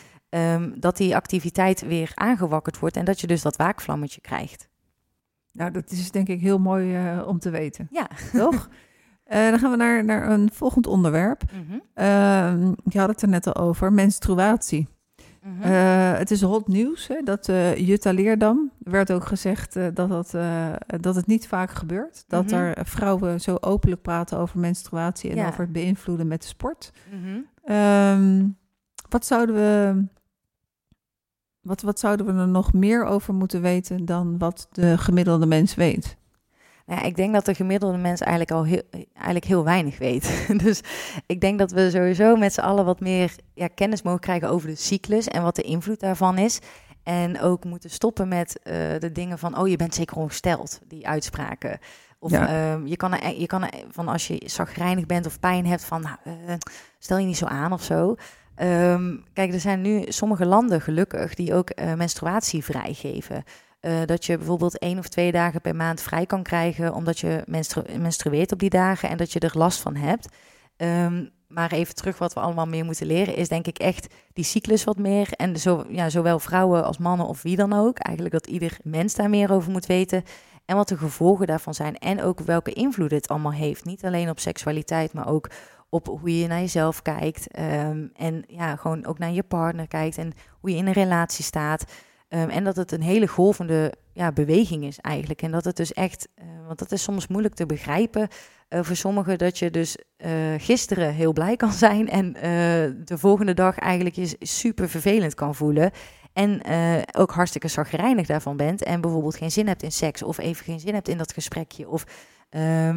dat die activiteit weer aangewakkerd wordt en dat je dus dat waakvlammetje krijgt. Nou, dat is denk ik heel mooi om te weten. Ja, toch? Dan gaan we naar een volgend onderwerp. Mm-hmm. Je had het er net al over, menstruatie. Mm-hmm. Het is hot nieuws, hè, dat Jutta Leerdam, werd ook gezegd dat het niet vaak gebeurt. Dat er vrouwen zo openlijk praten over menstruatie en over het beïnvloeden met sport. Mm-hmm. Wat zouden we er nog meer over moeten weten dan wat de gemiddelde mens weet? Nou ja, ik denk dat de gemiddelde mens eigenlijk heel weinig weet. Dus ik denk dat we sowieso met z'n allen wat meer kennis mogen krijgen over de cyclus en wat de invloed daarvan is. En ook moeten stoppen met de dingen van, je bent zeker ongesteld, die uitspraken. Of ja. je kan van als je chagrijnig bent of pijn hebt van stel je niet zo aan of zo. Kijk, er zijn nu sommige landen gelukkig die ook menstruatie vrijgeven. Dat je bijvoorbeeld 1 of 2 dagen per maand vrij kan krijgen omdat je menstrueert op die dagen en dat je er last van hebt. Maar even terug, wat we allemaal meer moeten leren is denk ik echt die cyclus wat meer. En zowel vrouwen als mannen of wie dan ook. Eigenlijk dat ieder mens daar meer over moet weten. En wat de gevolgen daarvan zijn. En ook welke invloed het allemaal heeft. Niet alleen op seksualiteit, maar ook op hoe je naar jezelf kijkt. En ja, gewoon ook naar je partner kijkt. En hoe je in een relatie staat. En dat het een hele golvende beweging is eigenlijk. En dat het dus echt, want dat is soms moeilijk te begrijpen voor sommigen, dat je dus gisteren heel blij kan zijn en de volgende dag eigenlijk je super vervelend kan voelen. En ook hartstikke chagrijnig daarvan bent en bijvoorbeeld geen zin hebt in seks of even geen zin hebt in dat gesprekje of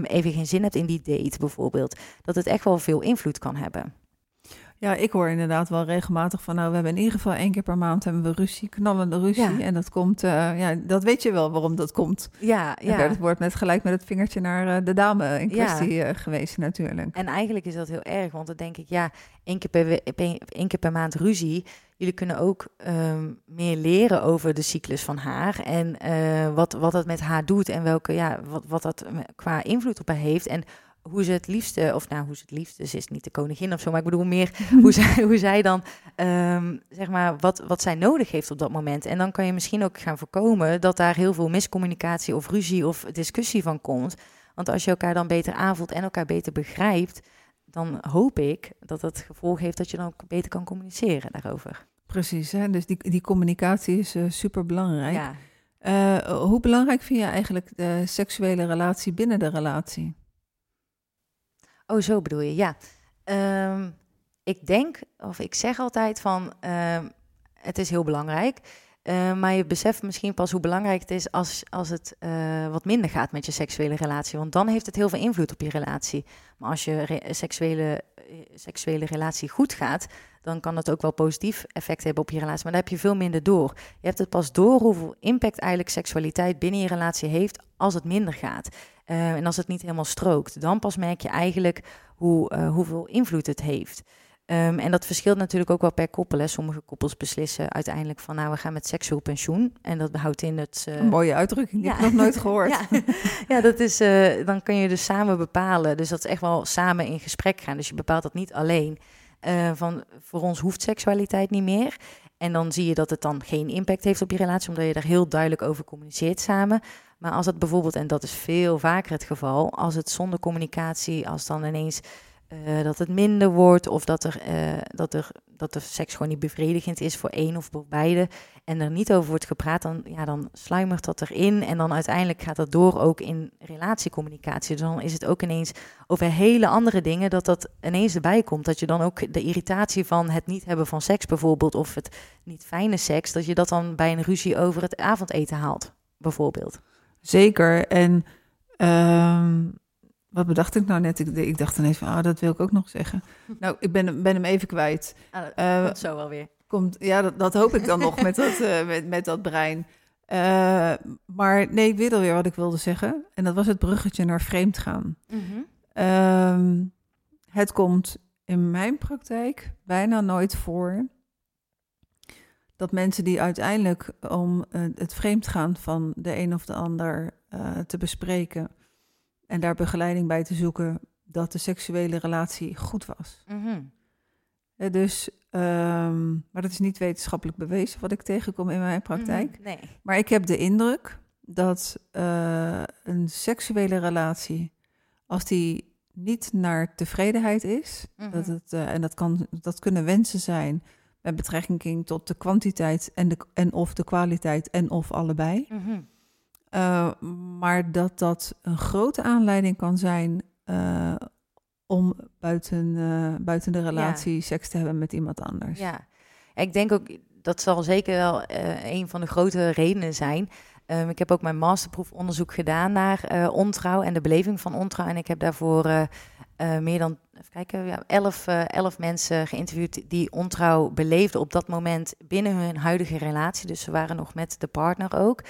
even geen zin hebt in die date bijvoorbeeld. Dat het echt wel veel invloed kan hebben. Ja, ik hoor inderdaad wel regelmatig van, we hebben in ieder geval 1 keer per maand hebben we ruzie, knallende ruzie. Ja. En dat komt, dat weet je wel waarom dat komt. Ja, ja. En dat wordt net gelijk met het vingertje naar de dame in kwestie geweest natuurlijk. En eigenlijk is dat heel erg, want dan denk ik, 1 keer per maand ruzie. Jullie kunnen ook meer leren over de cyclus van haar en wat dat met haar doet en welke, wat dat qua invloed op haar heeft en hoe ze het liefste, ze is niet de koningin of zo, maar ik bedoel meer hoe zij dan, wat zij nodig heeft op dat moment. En dan kan je misschien ook gaan voorkomen dat daar heel veel miscommunicatie of ruzie of discussie van komt. Want als je elkaar dan beter aanvoelt en elkaar beter begrijpt, dan hoop ik dat het gevolg heeft dat je dan ook beter kan communiceren daarover. Precies, hè? Dus die communicatie is superbelangrijk. Ja. Hoe belangrijk vind je eigenlijk de seksuele relatie binnen de relatie? Oh, zo bedoel je, ja. Ik denk, of ik zeg altijd van, het is heel belangrijk. Maar je beseft misschien pas hoe belangrijk het is als het wat minder gaat met je seksuele relatie. Want dan heeft het heel veel invloed op je relatie. Maar als je seksuele relatie goed gaat, dan kan dat ook wel positief effect hebben op je relatie. Maar daar heb je veel minder door. Je hebt het pas door hoeveel impact eigenlijk seksualiteit binnen je relatie heeft als het minder gaat. En als het niet helemaal strookt, dan pas merk je eigenlijk hoeveel invloed het heeft. En dat verschilt natuurlijk ook wel per koppel. Hè. Sommige koppels beslissen uiteindelijk van, we gaan met seksueel pensioen. En dat houdt in dat ze... Een mooie uitdrukking, die heb ik nog nooit gehoord. Ja, dat is, dan kun je dus samen bepalen. Dus dat is echt wel samen in gesprek gaan. Dus je bepaalt dat niet alleen. Voor ons hoeft seksualiteit niet meer. En dan zie je dat het dan geen impact heeft op je relatie, omdat je daar heel duidelijk over communiceert samen. Maar als het bijvoorbeeld, en dat is veel vaker het geval, als het zonder communicatie, als dan ineens dat het minder wordt of dat de seks gewoon niet bevredigend is voor één of voor beide en er niet over wordt gepraat, dan sluimert dat erin en dan uiteindelijk gaat dat door ook in relatiecommunicatie. Dus dan is het ook ineens over hele andere dingen dat ineens erbij komt. Dat je dan ook de irritatie van het niet hebben van seks bijvoorbeeld of het niet fijne seks, dat je dat dan bij een ruzie over het avondeten haalt bijvoorbeeld. Zeker. En wat bedacht ik nou net? Ik dacht ineens van, dat wil ik ook nog zeggen. Nou, ik ben hem even kwijt. Dat komt zo wel weer. Dat hoop ik dan nog met dat brein. Maar nee, ik weet alweer wat ik wilde zeggen. En dat was het bruggetje naar vreemd gaan. Mm-hmm. Het komt in mijn praktijk bijna nooit voor dat mensen die uiteindelijk om het vreemdgaan van de een of de ander te bespreken en daar begeleiding bij te zoeken, dat de seksuele relatie goed was. Mm-hmm. Dus, maar dat is niet wetenschappelijk bewezen wat ik tegenkom in mijn praktijk. Mm-hmm, nee. Maar ik heb de indruk dat een seksuele relatie, als die niet naar tevredenheid is, mm-hmm, dat het, en dat kunnen wensen zijn met betrekking tot de kwantiteit en of de kwaliteit en of allebei. Mm-hmm. Maar dat een grote aanleiding kan zijn om buiten de relatie seks te hebben met iemand anders. Ja, ik denk ook, dat zal zeker wel een van de grote redenen zijn. Ik heb ook mijn masterproefonderzoek gedaan naar ontrouw en de beleving van ontrouw. En ik heb daarvoor meer dan 11 mensen geïnterviewd die ontrouw beleefden op dat moment binnen hun huidige relatie. Dus ze waren nog met de partner ook.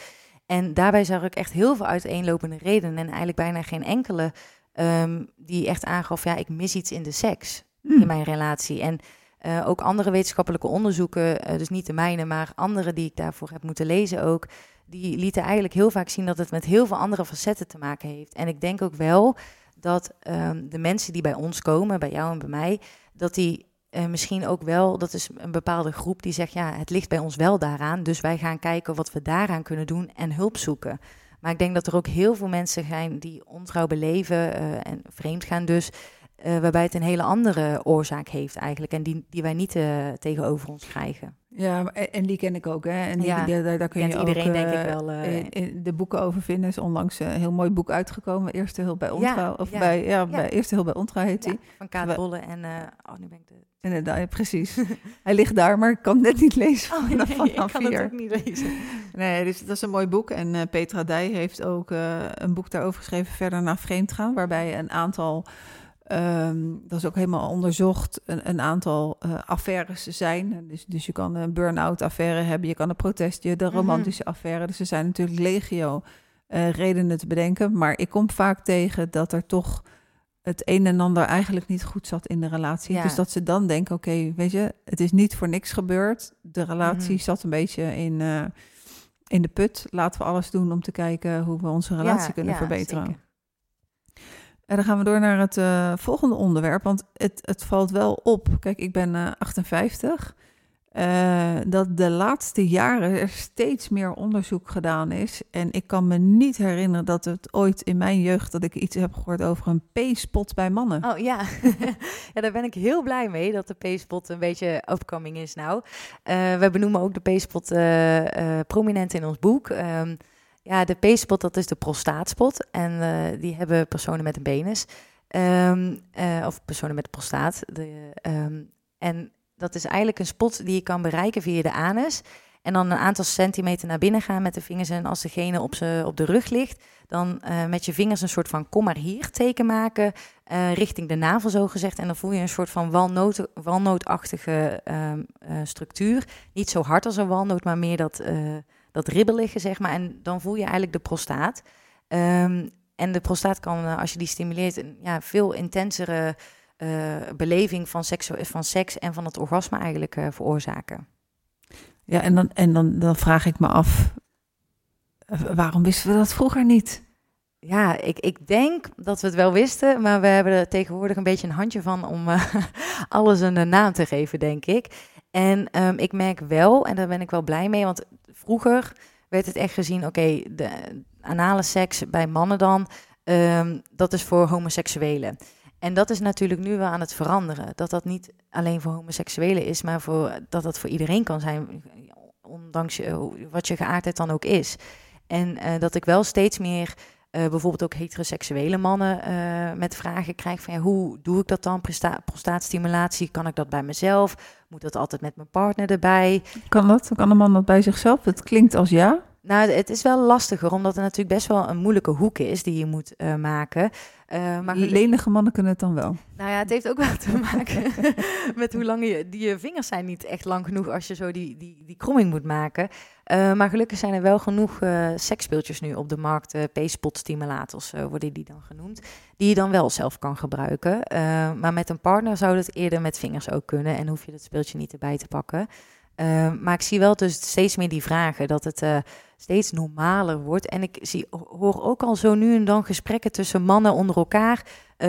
En daarbij zag ik echt heel veel uiteenlopende redenen. En eigenlijk bijna geen enkele die echt aangaf... ja, ik mis iets in de seks in mijn relatie. En ook andere wetenschappelijke onderzoeken... dus niet de mijne, maar andere die ik daarvoor heb moeten lezen ook... die lieten eigenlijk heel vaak zien dat het met heel veel andere facetten te maken heeft. En ik denk ook wel dat de mensen die bij ons komen, bij jou en bij mij... dat die misschien ook wel, dat is een bepaalde groep die zegt... ja, het ligt bij ons wel daaraan, dus wij gaan kijken wat we daaraan kunnen doen en hulp zoeken. Maar ik denk dat er ook heel veel mensen zijn die ontrouw beleven en vreemd gaan dus... waarbij het een hele andere oorzaak heeft eigenlijk... en die wij niet tegenover ons krijgen. Ja, en die ken ik ook. Hè? En die, ja, daar kun je ook, iedereen denk ik wel... in de boeken over vinden. Is onlangs een heel mooi boek uitgekomen. Eerste hulp bij ontrouw. Bij Eerste hulp bij ontrouw heet die. Van Kaat Bolle en... nu ben ik de... Inderdaad, ja, precies. Hij ligt daar, maar ik kan het net niet lezen. Ik kan het ook niet lezen. Nee, dus dat is een mooi boek. En Petra Dij heeft ook een boek daarover geschreven... Verder naar vreemd gaan, waarbij een aantal... dat is ook helemaal onderzocht, een aantal affaires zijn. Dus je kan een burn-out affaire hebben, je kan een protestje, de romantische affaire. Dus er zijn natuurlijk legio redenen te bedenken. Maar ik kom vaak tegen dat er toch het een en ander eigenlijk niet goed zat in de relatie. Ja. Dus dat ze dan denken, oké, weet je, het is niet voor niks gebeurd. De relatie zat een beetje in de put. Laten we alles doen om te kijken hoe we onze relatie kunnen verbeteren. Zeker. En dan gaan we door naar het volgende onderwerp, want het valt wel op. Kijk, ik ben 58. Dat de laatste jaren er steeds meer onderzoek gedaan is. En ik kan me niet herinneren dat het ooit in mijn jeugd... dat ik iets heb gehoord over een P-spot bij mannen. Oh ja, daar ben ik heel blij mee dat de P-spot een beetje opkoming is nou. We benoemen ook de P-spot prominent in ons boek... Ja, de P-spot, dat is de prostaatspot. En die hebben personen met een penis. Of personen met prostaat. En dat is eigenlijk een spot die je kan bereiken via de anus. En dan een aantal centimeter naar binnen gaan met de vingers. En als degene op de rug ligt... dan met je vingers een soort van kom maar hier teken maken... richting de navel zo gezegd. En dan voel je een soort van walnootachtige structuur. Niet zo hard als een walnoot, maar meer dat... dat ribbelige, zeg maar. En dan voel je eigenlijk de prostaat. En de prostaat kan, als je die stimuleert... een veel intensere beleving van seks... en van het orgasme eigenlijk veroorzaken. Ja, en dan vraag ik me af... waarom wisten we dat vroeger niet? Ja, ik denk dat we het wel wisten... maar we hebben er tegenwoordig een beetje een handje van... om alles een naam te geven, denk ik... En ik merk wel, en daar ben ik wel blij mee... want vroeger werd het echt gezien... oké, de anale seks bij mannen dan... dat is voor homoseksuelen. En dat is natuurlijk nu wel aan het veranderen. Dat niet alleen voor homoseksuelen is... maar dat voor iedereen kan zijn... ondanks wat je geaardheid dan ook is. En dat ik wel steeds meer... bijvoorbeeld ook heteroseksuele mannen met vragen krijg van... ja, hoe doe ik dat dan, prostaatstimulatie? Kan ik dat bij mezelf? Moet dat altijd met mijn partner erbij? Kan dat? Kan een man dat bij zichzelf? Het klinkt als ja. Nou, het is wel lastiger, omdat er natuurlijk best wel een moeilijke hoek is... die je moet maken. Maar lenige mannen kunnen het dan wel. Nou ja, het heeft ook wel te maken met hoe lang je vingers zijn niet echt lang genoeg... als je zo die kromming moet maken. Maar gelukkig zijn er wel genoeg seksspeeltjes nu op de markt. P-spot stimulators worden die dan genoemd. Die je dan wel zelf kan gebruiken. Maar met een partner zou dat eerder met vingers ook kunnen. En hoef je dat speeltje niet erbij te pakken. Maar ik zie wel dus steeds meer die vragen, dat het steeds normaler wordt. En ik hoor ook al zo nu en dan gesprekken tussen mannen onder elkaar...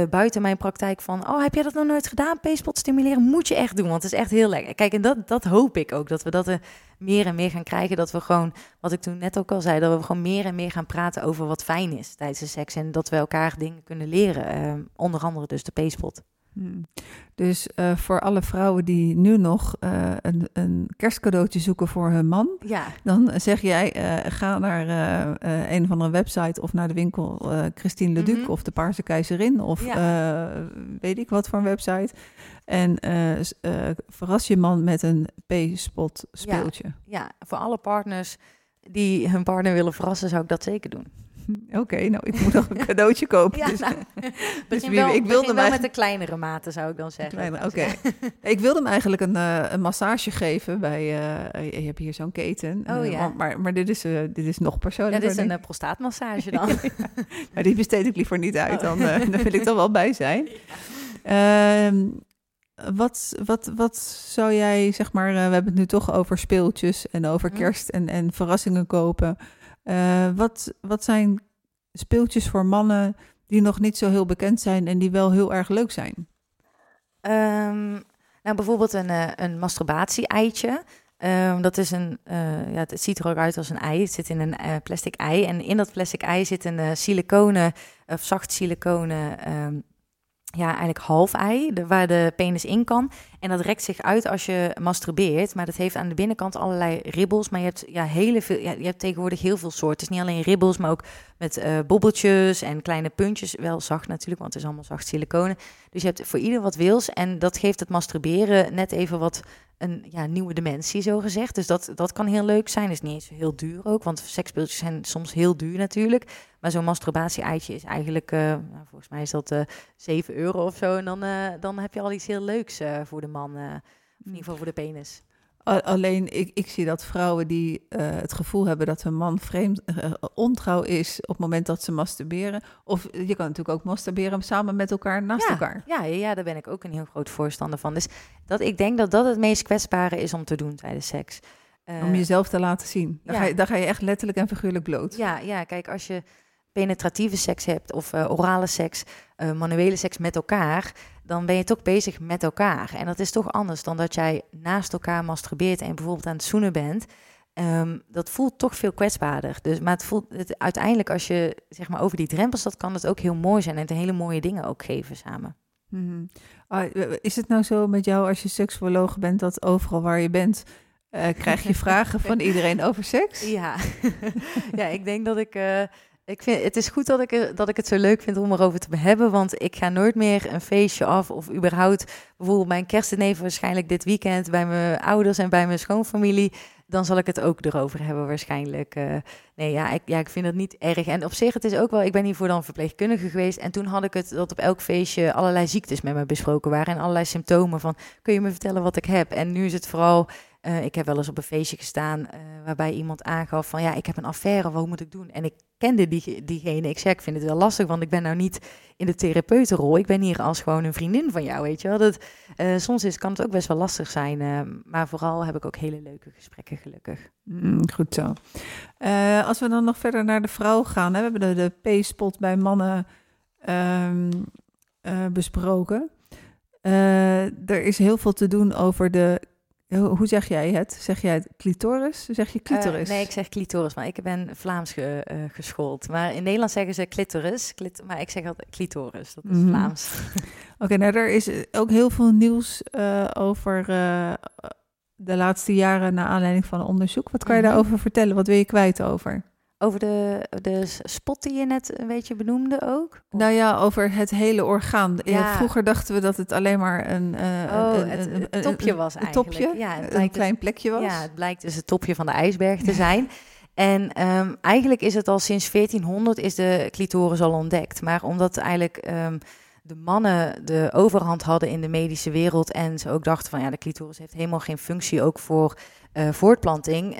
buiten mijn praktijk van, heb jij dat nog nooit gedaan? P-spot stimuleren moet je echt doen, want het is echt heel lekker. Kijk, en dat hoop ik ook, dat we dat meer en meer gaan krijgen. Dat we gewoon, wat ik toen net ook al zei... dat we gewoon meer en meer gaan praten over wat fijn is tijdens de seks... en dat we elkaar dingen kunnen leren, onder andere dus de P-spot. Dus voor alle vrouwen die nu nog een kerstcadeautje zoeken voor hun man... Ja. Dan zeg jij, ga naar een of andere website of naar de winkel... Christine Leduc of de Paarse Keizerin of weet ik wat voor een website... En verras je man met een P-spot speeltje. Ja, voor alle partners die hun partner willen verrassen... zou ik dat zeker doen. Oké, nou, ik moet nog een cadeautje kopen. Ja, dus, nou, dus wel, ik wilde wel met de kleinere maten, zou ik dan zeggen. Oké. Ik wilde hem eigenlijk een massage geven bij... je hebt hier zo'n keten. Maar dit is nog persoonlijker. Ja, dit is een prostaatmassage dan. Maar die besteed ik liever niet uit. Dan wil ik dan wel bij zijn. Ja. Wat zou jij, zeg maar... we hebben het nu toch over speeltjes en over kerst en verrassingen kopen. Wat zijn speeltjes voor mannen die nog niet zo heel bekend zijn en die wel heel erg leuk zijn? Nou, bijvoorbeeld een masturbatie-eitje. Dat is het ziet er ook uit als een ei. Het zit in een plastic ei. En in dat plastic ei zit een siliconen, of zacht siliconen... eigenlijk half ei, waar de penis in kan. En dat rekt zich uit als je masturbeert. Maar dat heeft aan de binnenkant allerlei ribbels. Maar je hebt, je hebt tegenwoordig heel veel soorten. Het is niet alleen ribbels, maar ook met bobbeltjes en kleine puntjes. Wel zacht natuurlijk, want het is allemaal zacht siliconen. Dus je hebt voor ieder wat wils. En dat geeft het masturberen net even wat een nieuwe dimensie, zo gezegd. Dus dat kan heel leuk zijn. Is niet eens heel duur ook, want seksspeeltjes zijn soms heel duur natuurlijk. Maar zo'n masturbatie-eitje is eigenlijk, volgens mij is dat €7 of zo. En dan heb je al iets heel leuks voor de man, in ieder geval voor de penis. Alleen, ik zie dat vrouwen die het gevoel hebben dat hun man ontrouw is... op het moment dat ze masturberen. Of je kan natuurlijk ook masturberen samen met elkaar, naast elkaar. Ja, daar ben ik ook een heel groot voorstander van. Dus ik denk dat dat het meest kwetsbare is om te doen tijdens seks. Om jezelf te laten zien. Daar ga je echt letterlijk en figuurlijk bloot. Ja, kijk, als je penetratieve seks hebt of orale seks, manuele seks met elkaar... dan ben je toch bezig met elkaar. En dat is toch anders dan dat jij naast elkaar masturbeert... en bijvoorbeeld aan het zoenen bent. Dat voelt toch veel kwetsbaarder. Dus, maar het voelt uiteindelijk, als je zeg maar over die drempels... dat kan het ook heel mooi zijn en het hele mooie dingen ook geven samen. Mm-hmm. Is het nou zo met jou als je seksuoloog bent... dat overal waar je bent... krijg je vragen van iedereen over seks? Ja, ik denk dat ik... Ik vind, het is goed dat ik het zo leuk vind om erover te hebben, want ik ga nooit meer een feestje af of überhaupt bijvoorbeeld mijn kerstdiner waarschijnlijk dit weekend bij mijn ouders en bij mijn schoonfamilie, dan zal ik het ook erover hebben waarschijnlijk. Ik vind dat niet erg. En op zich, het is ook wel, ik ben hiervoor dan verpleegkundige geweest en toen had ik het dat op elk feestje allerlei ziektes met me besproken waren en allerlei symptomen van, kun je me vertellen wat ik heb? En nu is het vooral... ik heb wel eens op een feestje gestaan waarbij iemand aangaf van... ik heb een affaire, wat moet ik doen? En ik kende diegene. Ik zei, ik vind het wel lastig, want ik ben nou niet in de therapeutenrol. Ik ben hier als gewoon een vriendin van jou, weet je wel. Soms kan het ook best wel lastig zijn. Maar vooral heb ik ook hele leuke gesprekken, gelukkig. Goed zo. Als we dan nog verder naar de vrouw gaan... Hè, we hebben de P-spot bij mannen besproken. Er is heel veel te doen over de... Hoe zeg jij het? Zeg jij het clitoris? Zeg je clitoris? Nee, ik zeg clitoris, maar ik ben Vlaams geschoold. Maar in Nederland zeggen ze clitoris, maar ik zeg altijd clitoris. Dat is Vlaams. Oké, nou, er is ook heel veel nieuws over de laatste jaren... naar aanleiding van een onderzoek. Wat kan je daarover vertellen? Wat wil je kwijt over? Over de spot die je net een beetje benoemde ook? Of? Nou ja, over het hele orgaan. Ja. Vroeger dachten we dat het alleen maar een topje was eigenlijk. Een topje, een klein plekje was. Ja, het blijkt dus het topje van de ijsberg te zijn. En eigenlijk is het al sinds 1400 is de clitoris al ontdekt. Maar omdat eigenlijk... de mannen de overhand hadden in de medische wereld... en ze ook dachten van de clitoris heeft helemaal geen functie... ook voor voortplanting...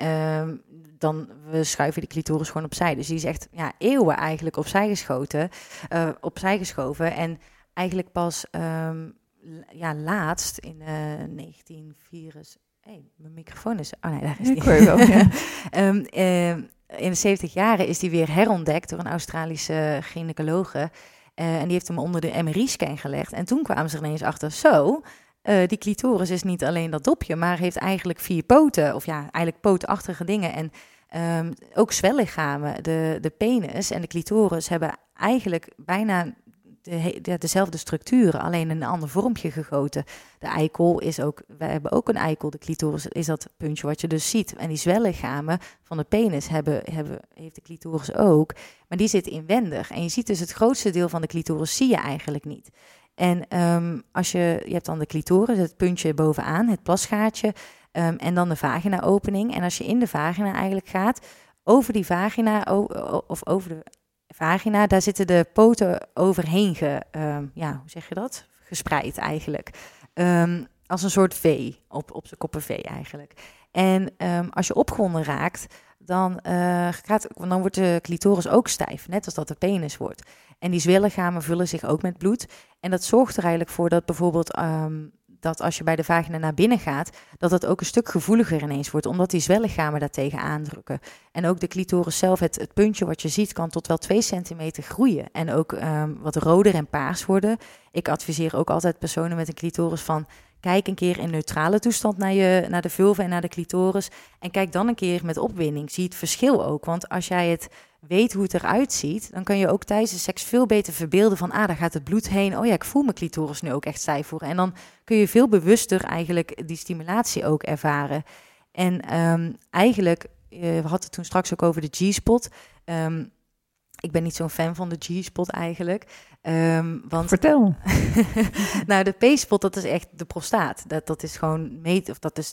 dan we schuiven de clitoris gewoon opzij. Dus die is echt eeuwen eigenlijk opzij geschoven. En eigenlijk pas laatst in 1974... mijn microfoon is... Oh nee, daar is die. In de 70 jaren is die weer herontdekt... door een Australische gynaecologe... en die heeft hem onder de MRI-scan gelegd. En toen kwamen ze er ineens achter, die clitoris is niet alleen dat dopje... maar heeft eigenlijk 4 poten, of eigenlijk pootachtige dingen. En ook zwellichamen, de penis en de clitoris... hebben eigenlijk bijna dezelfde structuren... alleen een ander vormpje gegoten. De eikel is ook... We hebben ook een eikel, de clitoris is dat puntje wat je dus ziet. En die zwellichamen van de penis heeft de clitoris ook... Maar die zit inwendig. En je ziet dus het grootste deel van de clitoris zie je eigenlijk niet. En je hebt dan de clitoris, het puntje bovenaan, het plasgaatje... en dan de vagina-opening. En als je in de vagina eigenlijk gaat, over die vagina... of over de vagina, daar zitten de poten overheen gespreid eigenlijk. Als een soort V, op zijn koppen V eigenlijk. En als je opgewonden raakt, dan wordt de clitoris ook stijf, net als dat de penis wordt. En die zwillichamen vullen zich ook met bloed. En dat zorgt er eigenlijk voor dat bijvoorbeeld dat als je bij de vagina naar binnen gaat, dat dat ook een stuk gevoeliger ineens wordt, omdat die zwellichamen daartegen aandrukken. En ook de clitoris zelf, het puntje wat je ziet, kan tot wel 2 centimeter groeien. En ook wat roder en paars worden. Ik adviseer ook altijd personen met een clitoris van, kijk een keer in neutrale toestand naar de vulva en naar de clitoris. En kijk dan een keer met opwinding. Zie het verschil ook. Want als jij het weet hoe het eruit ziet, dan kun je ook tijdens de seks veel beter verbeelden van, daar gaat het bloed heen. Oh ja, ik voel mijn clitoris nu ook echt stijf worden. En dan kun je veel bewuster eigenlijk die stimulatie ook ervaren. En eigenlijk, we hadden het toen straks ook over de G-spot. Ik ben niet zo'n fan van de G-spot eigenlijk. Vertel. Nou, de P-spot, dat is echt de prostaat. Dat is gewoon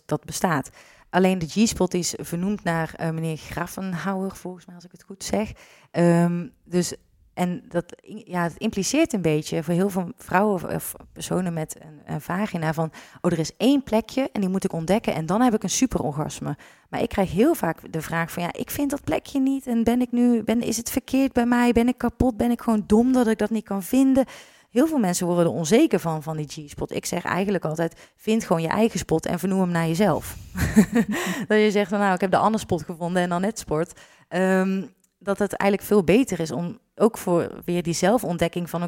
dat bestaat. Alleen de G-spot is vernoemd naar meneer Graffenhouwer, volgens mij, als ik het goed zeg. Het impliceert een beetje voor heel veel vrouwen of personen met een vagina van, er is 1 plekje en die moet ik ontdekken en dan heb ik een superorgasme. Maar ik krijg heel vaak de vraag van, ik vind dat plekje niet en is het verkeerd bij mij? Ben ik kapot? Ben ik gewoon dom dat ik dat niet kan vinden? Heel veel mensen worden er onzeker van die G-spot. Ik zeg eigenlijk altijd, vind gewoon je eigen spot en vernoem hem naar jezelf. Dat je zegt, ik heb de andere spot gevonden en dan net sport. Dat het eigenlijk veel beter is om ook voor weer die zelfontdekking van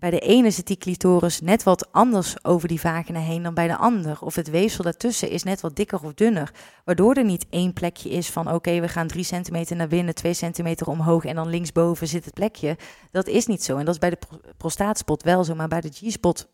bij de ene zit die clitoris net wat anders over die vagina heen dan bij de ander. Of het weefsel daartussen is net wat dikker of dunner. Waardoor er niet 1 plekje is van we gaan 3 centimeter naar binnen, 2 centimeter omhoog en dan linksboven zit het plekje. Dat is niet zo. En dat is bij de prostaatspot wel zo, maar bij de G-spot,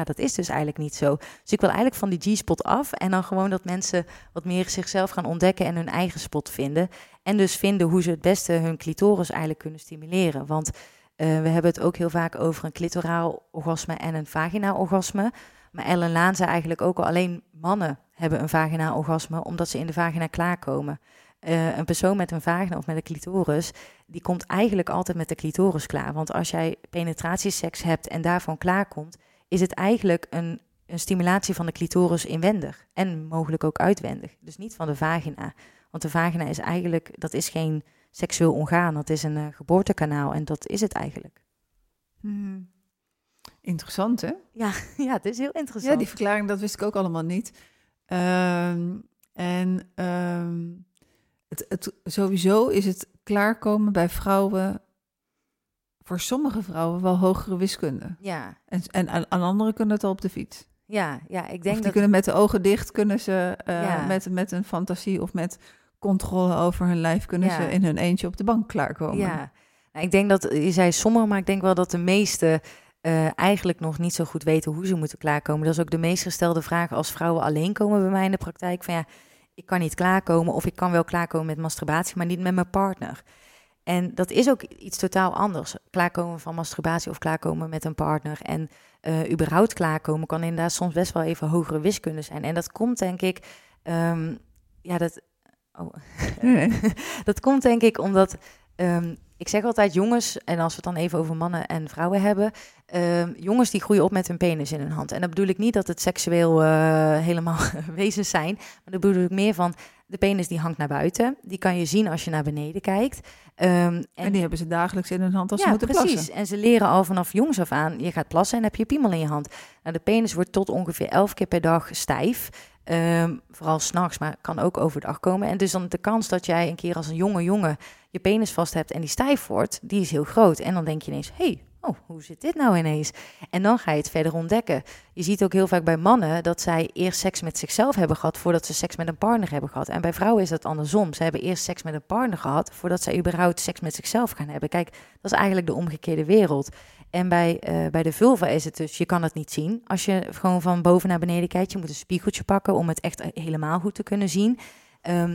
dat is dus eigenlijk niet zo. Dus ik wil eigenlijk van die G-spot af en dan gewoon dat mensen wat meer zichzelf gaan ontdekken en hun eigen spot vinden. En dus vinden hoe ze het beste hun clitoris eigenlijk kunnen stimuleren. Want we hebben het ook heel vaak over een clitoraal orgasme en een vaginaal orgasme. Maar Ellen Laan zei eigenlijk ook al, alleen mannen hebben een vaginaal orgasme omdat ze in de vagina klaarkomen. Een persoon met een vagina of met een clitoris, die komt eigenlijk altijd met de clitoris klaar. Want als jij penetratieseks hebt en daarvan klaarkomt, is het eigenlijk een stimulatie van de clitoris inwendig. En mogelijk ook uitwendig. Dus niet van de vagina. Want de vagina is eigenlijk, dat is geen seksueel orgaan. Dat is een geboortekanaal en dat is het eigenlijk. Hmm. Interessant, hè? Ja, het is heel interessant. Ja, die verklaring, dat wist ik ook allemaal niet. Sowieso is het klaarkomen bij vrouwen, voor sommige vrouwen, wel hogere wiskunde. Ja. En aan anderen kunnen het al op de fiets. Ja, ik denk dat die kunnen met de ogen dicht, kunnen ze met een fantasie of met controle over hun lijf, kunnen ze in hun eentje op de bank klaarkomen. Ja, nou, ik denk dat, je zei sommigen, maar ik denk wel dat de meeste eigenlijk nog niet zo goed weten hoe ze moeten klaarkomen. Dat is ook de meest gestelde vraag als vrouwen alleen komen bij mij in de praktijk. Van ik kan niet klaarkomen of ik kan wel klaarkomen met masturbatie, maar niet met mijn partner. En dat is ook iets totaal anders. Klaarkomen van masturbatie of klaarkomen met een partner. En überhaupt klaarkomen kan inderdaad soms best wel even hogere wiskunde zijn. En dat komt denk ik dat komt denk ik omdat ik zeg altijd jongens, en als we het dan even over mannen en vrouwen hebben, jongens die groeien op met hun penis in hun hand. En dat bedoel ik niet dat het seksueel helemaal wezens zijn, maar dat bedoel ik meer van, de penis die hangt naar buiten, die kan je zien als je naar beneden kijkt. En die hebben ze dagelijks in hun hand als ze moeten plassen. En ze leren al vanaf jongs af aan, je gaat plassen en heb je piemel in je hand. Nou, de penis wordt tot ongeveer 11 keer per dag stijf. Vooral 's nachts, maar kan ook overdag komen. En dus dan de kans dat jij een keer als een jonge jongen je penis vast hebt en die stijf wordt, die is heel groot. En dan denk je ineens, hoe zit dit nou ineens? En dan ga je het verder ontdekken. Je ziet ook heel vaak bij mannen dat zij eerst seks met zichzelf hebben gehad voordat ze seks met een partner hebben gehad. En bij vrouwen is dat andersom. Ze hebben eerst seks met een partner gehad voordat zij überhaupt seks met zichzelf gaan hebben. Kijk, dat is eigenlijk de omgekeerde wereld. En bij de vulva is het dus, je kan het niet zien. Als je gewoon van boven naar beneden kijkt, je moet een spiegeltje pakken om het echt helemaal goed te kunnen zien.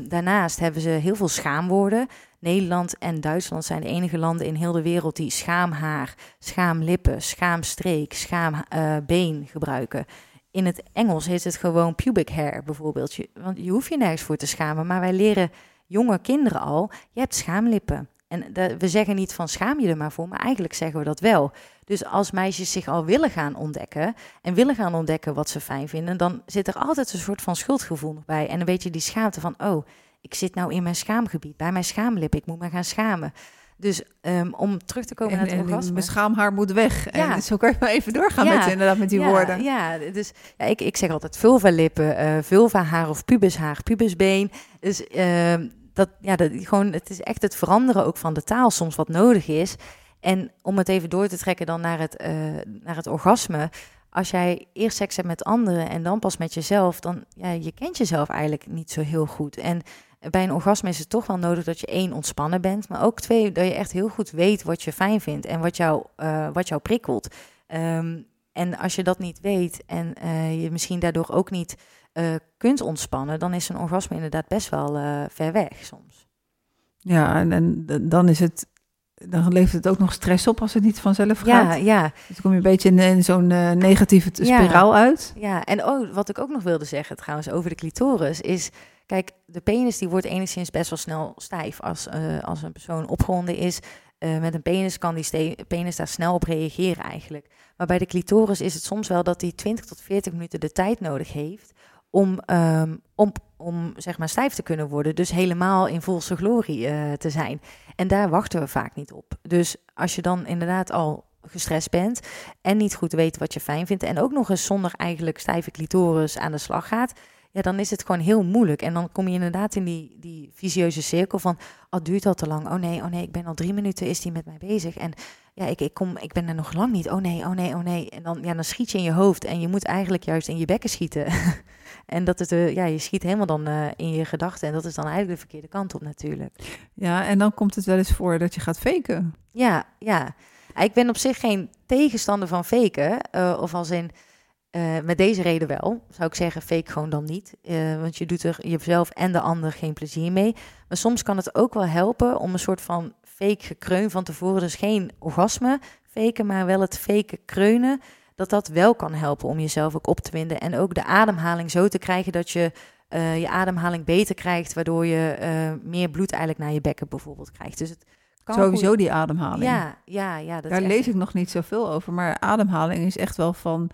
Daarnaast hebben ze heel veel schaamwoorden. Nederland en Duitsland zijn de enige landen in heel de wereld die schaamhaar, schaamlippen, schaamstreek, schaambeen gebruiken. In het Engels heet het gewoon pubic hair bijvoorbeeld. Want je hoeft je nergens voor te schamen, maar wij leren jonge kinderen al, je hebt schaamlippen. En we zeggen niet van schaam je er maar voor, maar eigenlijk zeggen we dat wel. Dus als meisjes zich al willen gaan ontdekken en willen gaan ontdekken wat ze fijn vinden, dan zit er altijd een soort van schuldgevoel nog bij. En een beetje die schaamte van, oh, ik zit nou in mijn schaamgebied, bij mijn schaamlip, ik moet me gaan schamen. Dus om terug te komen naar het orgasme. Mijn schaamhaar moet weg. Ja. En zo kan je maar even doorgaan met die woorden. Ja, dus ik zeg altijd vulva-lippen, vulva-haar of pubishaar, pubisbeen. Dus het is echt het veranderen ook van de taal soms wat nodig is. En om het even door te trekken dan naar het orgasme. Als jij eerst seks hebt met anderen en dan pas met jezelf, dan je kent jezelf eigenlijk niet zo heel goed. En bij een orgasme is het toch wel nodig dat je 1, ontspannen bent, maar ook 2, dat je echt heel goed weet wat je fijn vindt en wat jou prikkelt. En als je dat niet weet en je misschien daardoor ook niet kunt ontspannen, dan is een orgasme inderdaad best wel ver weg soms. Ja, en dan is het... Dan levert het ook nog stress op als het niet vanzelf gaat. Ja, ja. Dus dan kom je een beetje in zo'n negatieve spiraal uit. Ja, en wat ik ook nog wilde zeggen trouwens over de clitoris is... Kijk, de penis die wordt enigszins best wel snel stijf als een persoon opgewonden is. Met een penis kan die penis daar snel op reageren eigenlijk. Maar bij de clitoris is het soms wel dat die 20 tot 40 minuten de tijd nodig heeft... om zeg maar stijf te kunnen worden, dus helemaal in volste glorie te zijn. En daar wachten we vaak niet op. Dus als je dan inderdaad al gestrest bent en niet goed weet wat je fijn vindt... en ook nog eens zonder eigenlijk stijve clitoris aan de slag gaat... ja, dan is het gewoon heel moeilijk. En dan kom je inderdaad in die vicieuze cirkel van... oh, duurt al te lang, oh nee, ik ben al 3 minuten, is die met mij bezig... en ja, ik ben er nog lang niet, oh nee. En dan schiet je in je hoofd en je moet eigenlijk juist in je bekken schieten... En dat het, je schiet helemaal dan in je gedachten. En dat is dan eigenlijk de verkeerde kant op natuurlijk. Ja, en dan komt het wel eens voor dat je gaat faken. Ja. Ik ben op zich geen tegenstander van faken. Of als in, met deze reden wel. Zou ik zeggen, fake gewoon dan niet. Want je doet er jezelf en de ander geen plezier mee. Maar soms kan het ook wel helpen om een soort van fake gekreun van tevoren. Dus geen orgasme faken, maar wel het fake kreunen. Dat wel kan helpen om jezelf ook op te winden. En ook de ademhaling zo te krijgen dat je je ademhaling beter krijgt... waardoor je meer bloed eigenlijk naar je bekken bijvoorbeeld krijgt. Dus het kan sowieso goed. Die ademhaling. Ja, dat daar lees echt... ik nog niet zoveel over. Maar ademhaling is echt wel van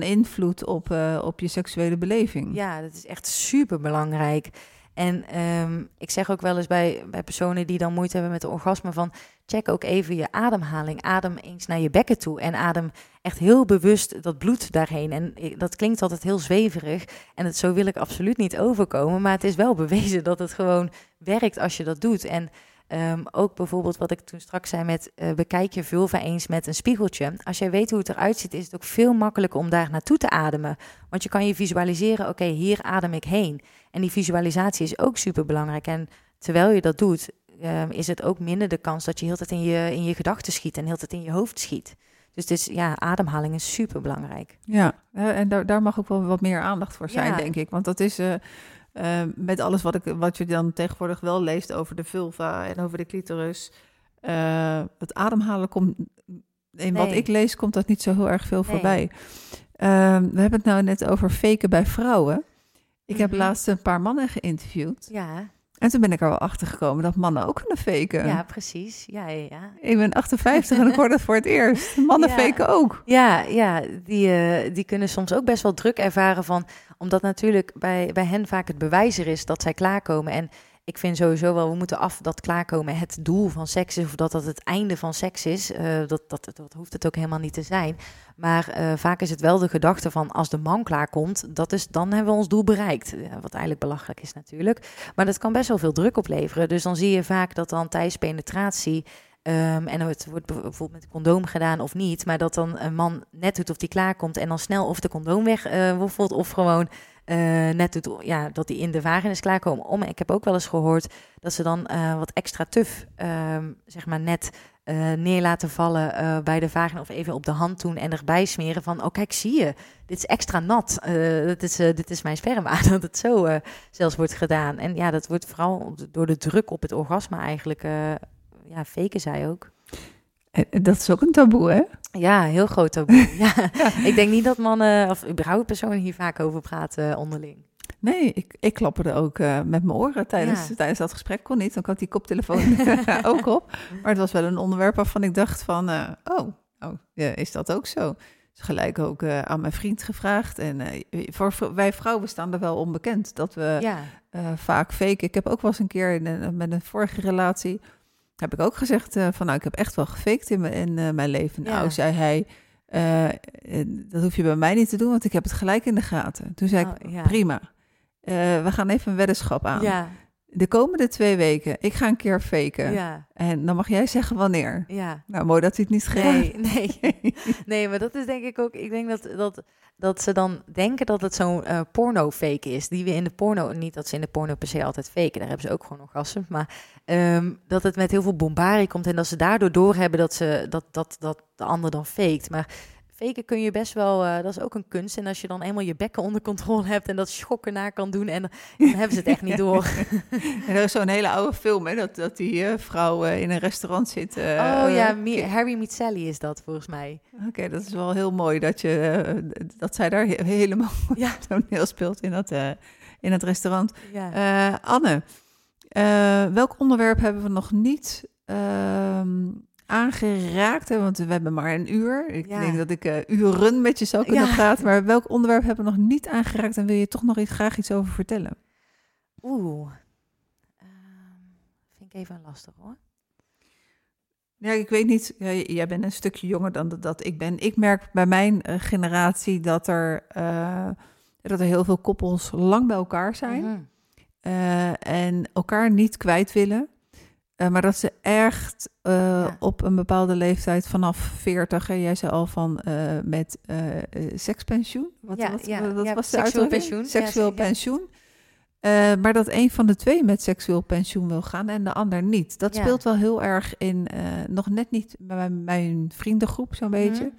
invloed op je seksuele beleving. Ja, dat is echt superbelangrijk. En ik zeg ook wel eens bij personen die dan moeite hebben met het orgasme van... check ook even je ademhaling. Adem eens naar je bekken toe en adem echt heel bewust dat bloed daarheen. En dat klinkt altijd heel zweverig en zo wil ik absoluut niet overkomen. Maar het is wel bewezen dat het gewoon werkt als je dat doet. En ook bijvoorbeeld wat ik toen straks zei met bekijk je vulva eens met een spiegeltje. Als jij weet hoe het eruit ziet, is het ook veel makkelijker om daar naartoe te ademen. Want je kan je visualiseren, oké, hier adem ik heen. En die visualisatie is ook superbelangrijk. En terwijl je dat doet, is het ook minder de kans dat je heel de tijd in je gedachten schiet en heel de tijd in je hoofd schiet. Dus ademhaling is superbelangrijk. Ja, en daar mag ook wel wat meer aandacht voor zijn, denk ik. Want dat is met alles wat je dan tegenwoordig wel leest over de vulva en over de clitoris. Het ademhalen komt, wat ik lees, komt dat niet zo heel erg veel voorbij. We hebben het nou net over faken bij vrouwen. Ik heb laatst een paar mannen geïnterviewd. Ja. En toen ben ik er wel achter gekomen dat mannen ook kunnen faken. Ja, precies. Ja. Ik ben 58 en ik hoor dat voor het eerst. Mannen faken ook. Ja. Die kunnen soms ook best wel druk ervaren van... omdat natuurlijk bij hen vaak het bewijs er is dat zij klaarkomen. En ik vind sowieso wel, we moeten af dat klaarkomen het doel van seks is... of dat het einde van seks is. Dat hoeft het ook helemaal niet te zijn. Maar vaak is het wel de gedachte van als de man klaarkomt... dan hebben we ons doel bereikt. Wat eigenlijk belachelijk is natuurlijk. Maar dat kan best wel veel druk opleveren. Dus dan zie je vaak dat dan tijdens penetratie... en het wordt bijvoorbeeld met een condoom gedaan of niet... maar dat dan een man net doet of die klaarkomt... en dan snel of de condoom wegwoffelt of gewoon... net doet, dat die in de vagina is klaarkomen. Ik heb ook wel eens gehoord dat ze dan wat extra tuf, zeg maar net neer laten vallen bij de vagina of even op de hand doen en erbij smeren van, oh kijk, zie je, dit is extra nat. Dit is mijn sperma, dat het zo zelfs wordt gedaan. En ja, dat wordt vooral door de druk op het orgasme eigenlijk, faken zij ook. Dat is ook een taboe, hè? Ja, heel groot taboe. Ja. Ik denk niet dat mannen, of überhaupt personen hier vaak over praten onderling. Nee, ik klapperde ook met mijn oren tijdens dat gesprek. Kon niet, dan had ik die koptelefoon ook op. Maar het was wel een onderwerp waarvan ik dacht van... is dat ook zo? Dus gelijk ook aan mijn vriend gevraagd. En wij vrouwen staan er wel onbekend. Dat we vaak faken. Ik heb ook wel eens een keer met een vorige relatie... heb ik ook gezegd ik heb echt wel gefaked in mijn leven. Ja. Nou, zei hij... dat hoef je bij mij niet te doen, want ik heb het gelijk in de gaten. Toen zei ik, prima. We gaan even een weddenschap aan. Ja. De komende 2 weken, ik ga een keer faken. Ja. En dan mag jij zeggen wanneer. Ja. Nou, mooi dat hij het niet schreef. Nee, maar dat is denk ik ook... Ik denk dat ze dan denken dat het zo'n porno-fake is. Die we in de porno... Niet dat ze in de porno per se altijd faken. Daar hebben ze ook gewoon orgasmes. Maar dat het met heel veel bombarie komt. En dat ze daardoor doorhebben dat de ander dan faked. Maar... faken kun je best wel, dat is ook een kunst. En als je dan eenmaal je bekken onder controle hebt... en dat schokken naar kan doen, en dan hebben ze het echt niet door. En er is zo'n hele oude film, hè? Dat die vrouw in een restaurant zit. Harry Meets Sally is dat, volgens mij. Oké, dat is wel heel mooi dat zij daar helemaal toneel speelt in dat restaurant. Ja. Anne, welk onderwerp hebben we nog niet... aangeraakt, hè? Want we hebben maar een uur. Ik denk dat ik uren met je zou kunnen praten. Maar welk onderwerp hebben we nog niet aangeraakt... en wil je toch nog graag iets over vertellen? Vind ik even lastig, hoor. Ja, ik weet niet... Ja, jij bent een stukje jonger dan dat ik ben. Ik merk bij mijn generatie dat er heel veel koppels lang bij elkaar zijn... Mm-hmm. En elkaar niet kwijt willen... maar dat ze echt op een bepaalde leeftijd vanaf 40... en jij zei al van met sekspensioen. Wat was de seksueel pensioen. Seksueel pensioen. Maar dat een van de twee met seksueel pensioen wil gaan en de ander niet. Dat speelt wel heel erg in... nog net niet bij mijn vriendengroep zo'n beetje.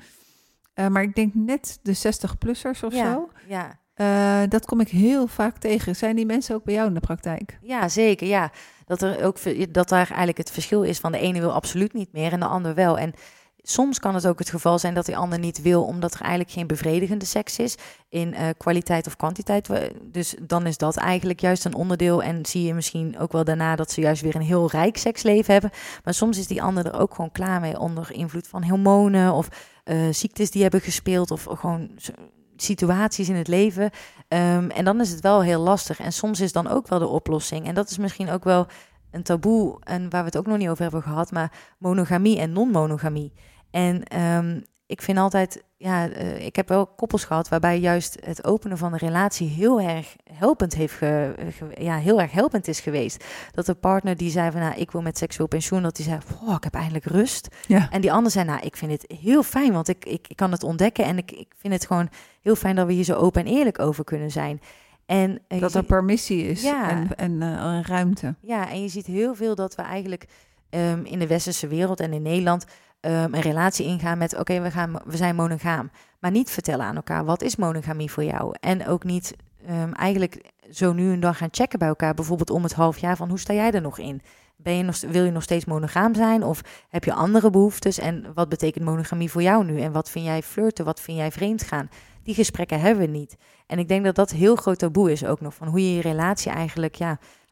Maar ik denk net de 60-plussers of zo... Ja. Dat kom ik heel vaak tegen. Zijn die mensen ook bij jou in de praktijk? Ja, zeker. Ja. Dat daar eigenlijk het verschil is van de ene wil absoluut niet meer en de ander wel. En soms kan het ook het geval zijn dat die ander niet wil... omdat er eigenlijk geen bevredigende seks is in kwaliteit of kwantiteit. Dus dan is dat eigenlijk juist een onderdeel. En zie je misschien ook wel daarna dat ze juist weer een heel rijk seksleven hebben. Maar soms is die ander er ook gewoon klaar mee onder invloed van hormonen... of ziektes die hebben gespeeld of gewoon... situaties in het leven. En dan is het wel heel lastig. En soms is dan ook wel de oplossing. En dat is misschien ook wel een taboe... en waar we het ook nog niet over hebben gehad... maar monogamie en non-monogamie. En ik vind altijd... ik heb wel koppels gehad... waarbij juist het openen van de relatie... heel erg helpend is geweest. Dat de partner die zei van... ik wil met seksueel pensioen... dat die zei, ik heb eindelijk rust. Ja. En die ander zei, ik vind het heel fijn... want ik kan het ontdekken... en ik vind het gewoon heel fijn... dat we hier zo open en eerlijk over kunnen zijn... En dat er permissie is en ruimte. Ja, en je ziet heel veel dat we eigenlijk in de westerse wereld en in Nederland een relatie ingaan met we zijn monogaam. Maar niet vertellen aan elkaar, wat is monogamie voor jou? En ook niet eigenlijk zo nu en dan gaan checken bij elkaar. Bijvoorbeeld om het half jaar van hoe sta jij er nog in? Wil je nog steeds monogaam zijn of heb je andere behoeftes? En wat betekent monogamie voor jou nu? En wat vind jij flirten? Wat vind jij vreemd gaan? Die gesprekken hebben we niet. En ik denk dat dat heel groot taboe is ook nog. Van hoe je je relatie eigenlijk...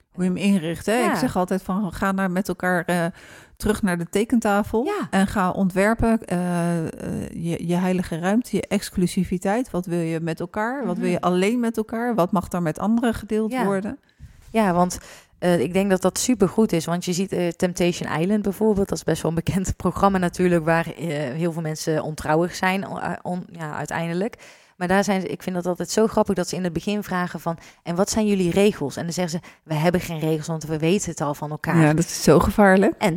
hoe je hem inricht. Hè? Ja. Ik zeg altijd van ga met elkaar terug naar de tekentafel. Ja. En ga ontwerpen je heilige ruimte, je exclusiviteit. Wat wil je met elkaar? Mm-hmm. Wat wil je alleen met elkaar? Wat mag daar met anderen gedeeld worden? Ja, want... ik denk dat dat supergoed is, want je ziet Temptation Island bijvoorbeeld. Dat is best wel een bekend programma natuurlijk... waar heel veel mensen ontrouwig zijn uiteindelijk. Maar daar ik vind dat altijd zo grappig dat ze in het begin vragen van... en wat zijn jullie regels? En dan zeggen ze, we hebben geen regels, want we weten het al van elkaar. Ja, dat is zo gevaarlijk. En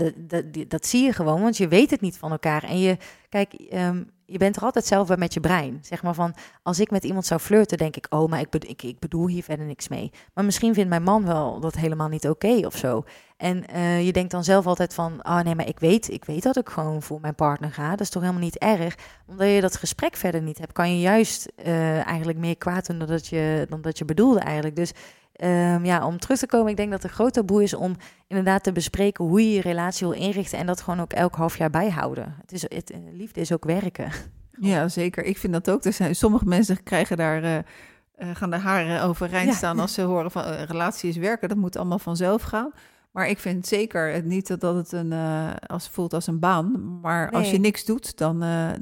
dat zie je gewoon, want je weet het niet van elkaar. En je bent er altijd zelf bij met je brein. Zeg maar van, als ik met iemand zou flirten, denk ik... maar ik bedoel hier verder niks mee. Maar misschien vindt mijn man wel dat helemaal niet oké of zo. En je denkt dan zelf altijd van... nee, maar ik weet dat ik gewoon voor mijn partner ga. Dat is toch helemaal niet erg? Omdat je dat gesprek verder niet hebt... kan je juist eigenlijk meer kwaad doen dan dat je bedoelde eigenlijk. Dus om terug te komen... ik denk dat het een groot taboe is om inderdaad te bespreken... hoe je je relatie wil inrichten... en dat gewoon ook elk half jaar bijhouden. Liefde is ook werken. Ja, zeker. Ik vind dat ook. Sommige mensen krijgen daar... gaan de haren overeind staan als ze horen van relaties werken. Dat moet allemaal vanzelf gaan. Maar ik vind zeker niet dat het als voelt als een baan. Maar als je niks doet,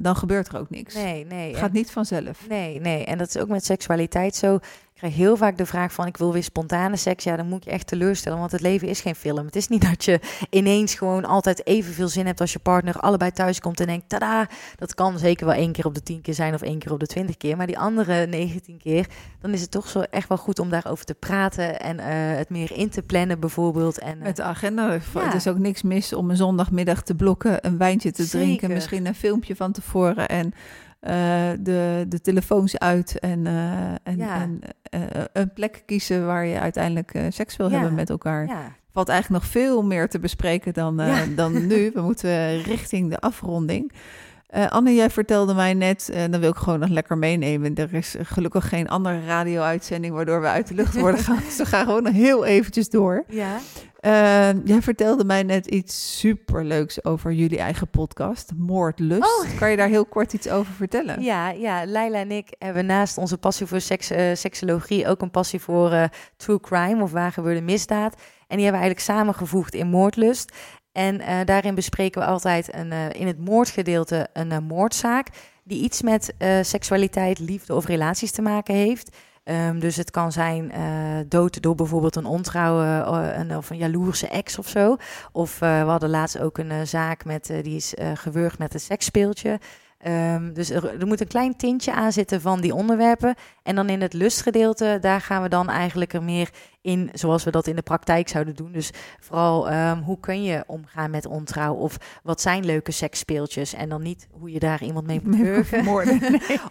dan gebeurt er ook niks. Het gaat niet vanzelf. Nee. En dat is ook met seksualiteit zo. Ik krijg heel vaak de vraag van, ik wil weer spontane seks. Ja, dan moet ik je echt teleurstellen, want het leven is geen film. Het is niet dat je ineens gewoon altijd evenveel zin hebt als je partner allebei thuis komt en denkt, tada. Dat kan zeker wel 1 keer op de 10 keer zijn of 1 keer op de 20 keer. Maar die andere 19 keer, dan is het toch zo echt wel goed om daarover te praten en het meer in te plannen bijvoorbeeld. En, met de agenda. Het is ook niks mis om een zondagmiddag te blokken, een wijntje te drinken, misschien een filmpje van tevoren en... de telefoons uit en een plek kiezen waar je uiteindelijk seks wil hebben met elkaar. Ja. Valt eigenlijk nog veel meer te bespreken dan nu. We moeten richting de afronding. Anne, jij vertelde mij net, en dan wil ik gewoon nog lekker meenemen. Er is gelukkig geen andere radio-uitzending waardoor we uit de lucht worden gehaald. Dus we gaan gewoon nog heel eventjes door. Ja. Jij vertelde mij net iets superleuks over jullie eigen podcast, Moordlust. Oh. Kan je daar heel kort iets over vertellen? Ja, Leila en ik hebben naast onze passie voor seksologie ook een passie voor true crime of waar gebeurde misdaad. En die hebben we eigenlijk samengevoegd in Moordlust. En daarin bespreken we altijd in het moordgedeelte een moordzaak die iets met seksualiteit, liefde of relaties te maken heeft. Dus het kan zijn dood door bijvoorbeeld een ontrouwe of een jaloerse ex of zo. Of we hadden laatst ook een zaak die is gewurgd met een seksspeeltje. Dus er moet een klein tintje aan zitten van die onderwerpen. En dan in het lustgedeelte, daar gaan we dan eigenlijk er meer in zoals we dat in de praktijk zouden doen. Dus vooral hoe kun je omgaan met ontrouw of wat zijn leuke seksspeeltjes. En dan niet hoe je daar iemand mee moet wurgen.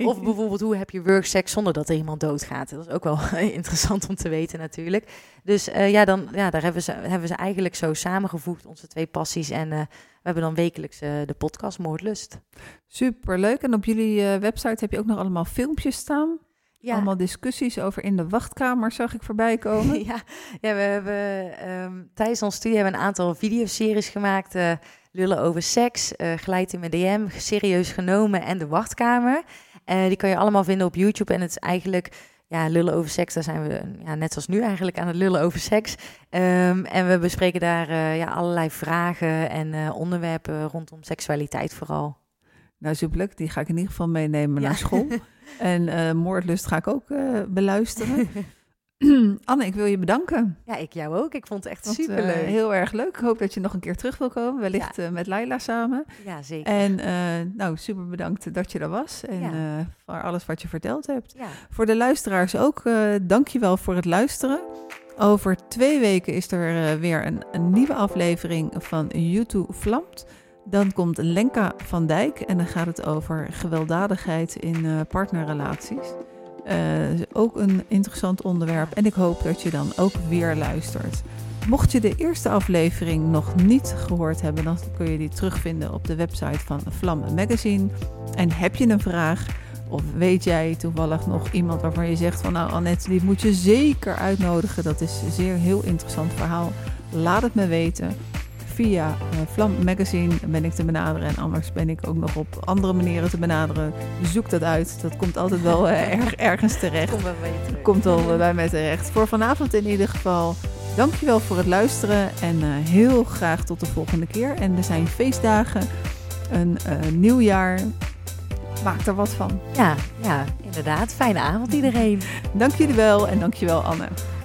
Of bijvoorbeeld hoe heb je wurgseks zonder dat er iemand doodgaat. Dat is ook wel interessant om te weten natuurlijk. Dus daar hebben ze eigenlijk zo samengevoegd, onze twee passies. En we hebben dan wekelijks de podcast Moordlust. Superleuk. En op jullie website heb je ook nog allemaal filmpjes staan. Ja. Allemaal discussies over in de wachtkamer zag ik voorbij komen. Ja, we hebben tijdens ons studie hebben we een aantal videoseries gemaakt. Lullen over seks, Glijd in mijn DM, Serieus genomen en de wachtkamer. Die kan je allemaal vinden op YouTube. En het is eigenlijk... Ja, lullen over seks, daar zijn we net zoals nu eigenlijk aan het lullen over seks. En we bespreken daar allerlei vragen en onderwerpen rondom seksualiteit vooral. Nou, superleuk. Die ga ik in ieder geval meenemen naar school. En Moordlust ga ik ook beluisteren. Anne, ik wil je bedanken. Ja, ik jou ook. Ik vond het echt superleuk. Heel erg leuk. Ik hoop dat je nog een keer terug wil komen. Wellicht met Leila samen. Ja, zeker. En super bedankt dat je er was. En voor alles wat je verteld hebt. Ja. Voor de luisteraars ook, dank je wel voor het luisteren. Over 2 weken is er weer een nieuwe aflevering van Juttu Vlamt. Dan komt Lenka van Dijk. En dan gaat het over gewelddadigheid in partnerrelaties. Ook een interessant onderwerp. En ik hoop dat je dan ook weer luistert. Mocht je de eerste aflevering nog niet gehoord hebben, dan kun je die terugvinden op de website van Vlam Magazine. En heb je een vraag, of weet jij toevallig nog iemand waarvan je zegt van nou Annette, die moet je zeker uitnodigen. Dat is een zeer heel interessant verhaal. Laat het me weten. Via Vlam Magazine ben ik te benaderen. En anders ben ik ook nog op andere manieren te benaderen. Zoek dat uit. Dat komt altijd wel ergens terecht. Komt wel bij mij terecht. Voor vanavond in ieder geval. Dankjewel voor het luisteren. En heel graag tot de volgende keer. En er zijn feestdagen. Een nieuwjaar. Maak er wat van. Ja, inderdaad. Fijne avond iedereen. Dank jullie wel. En dankjewel Anne.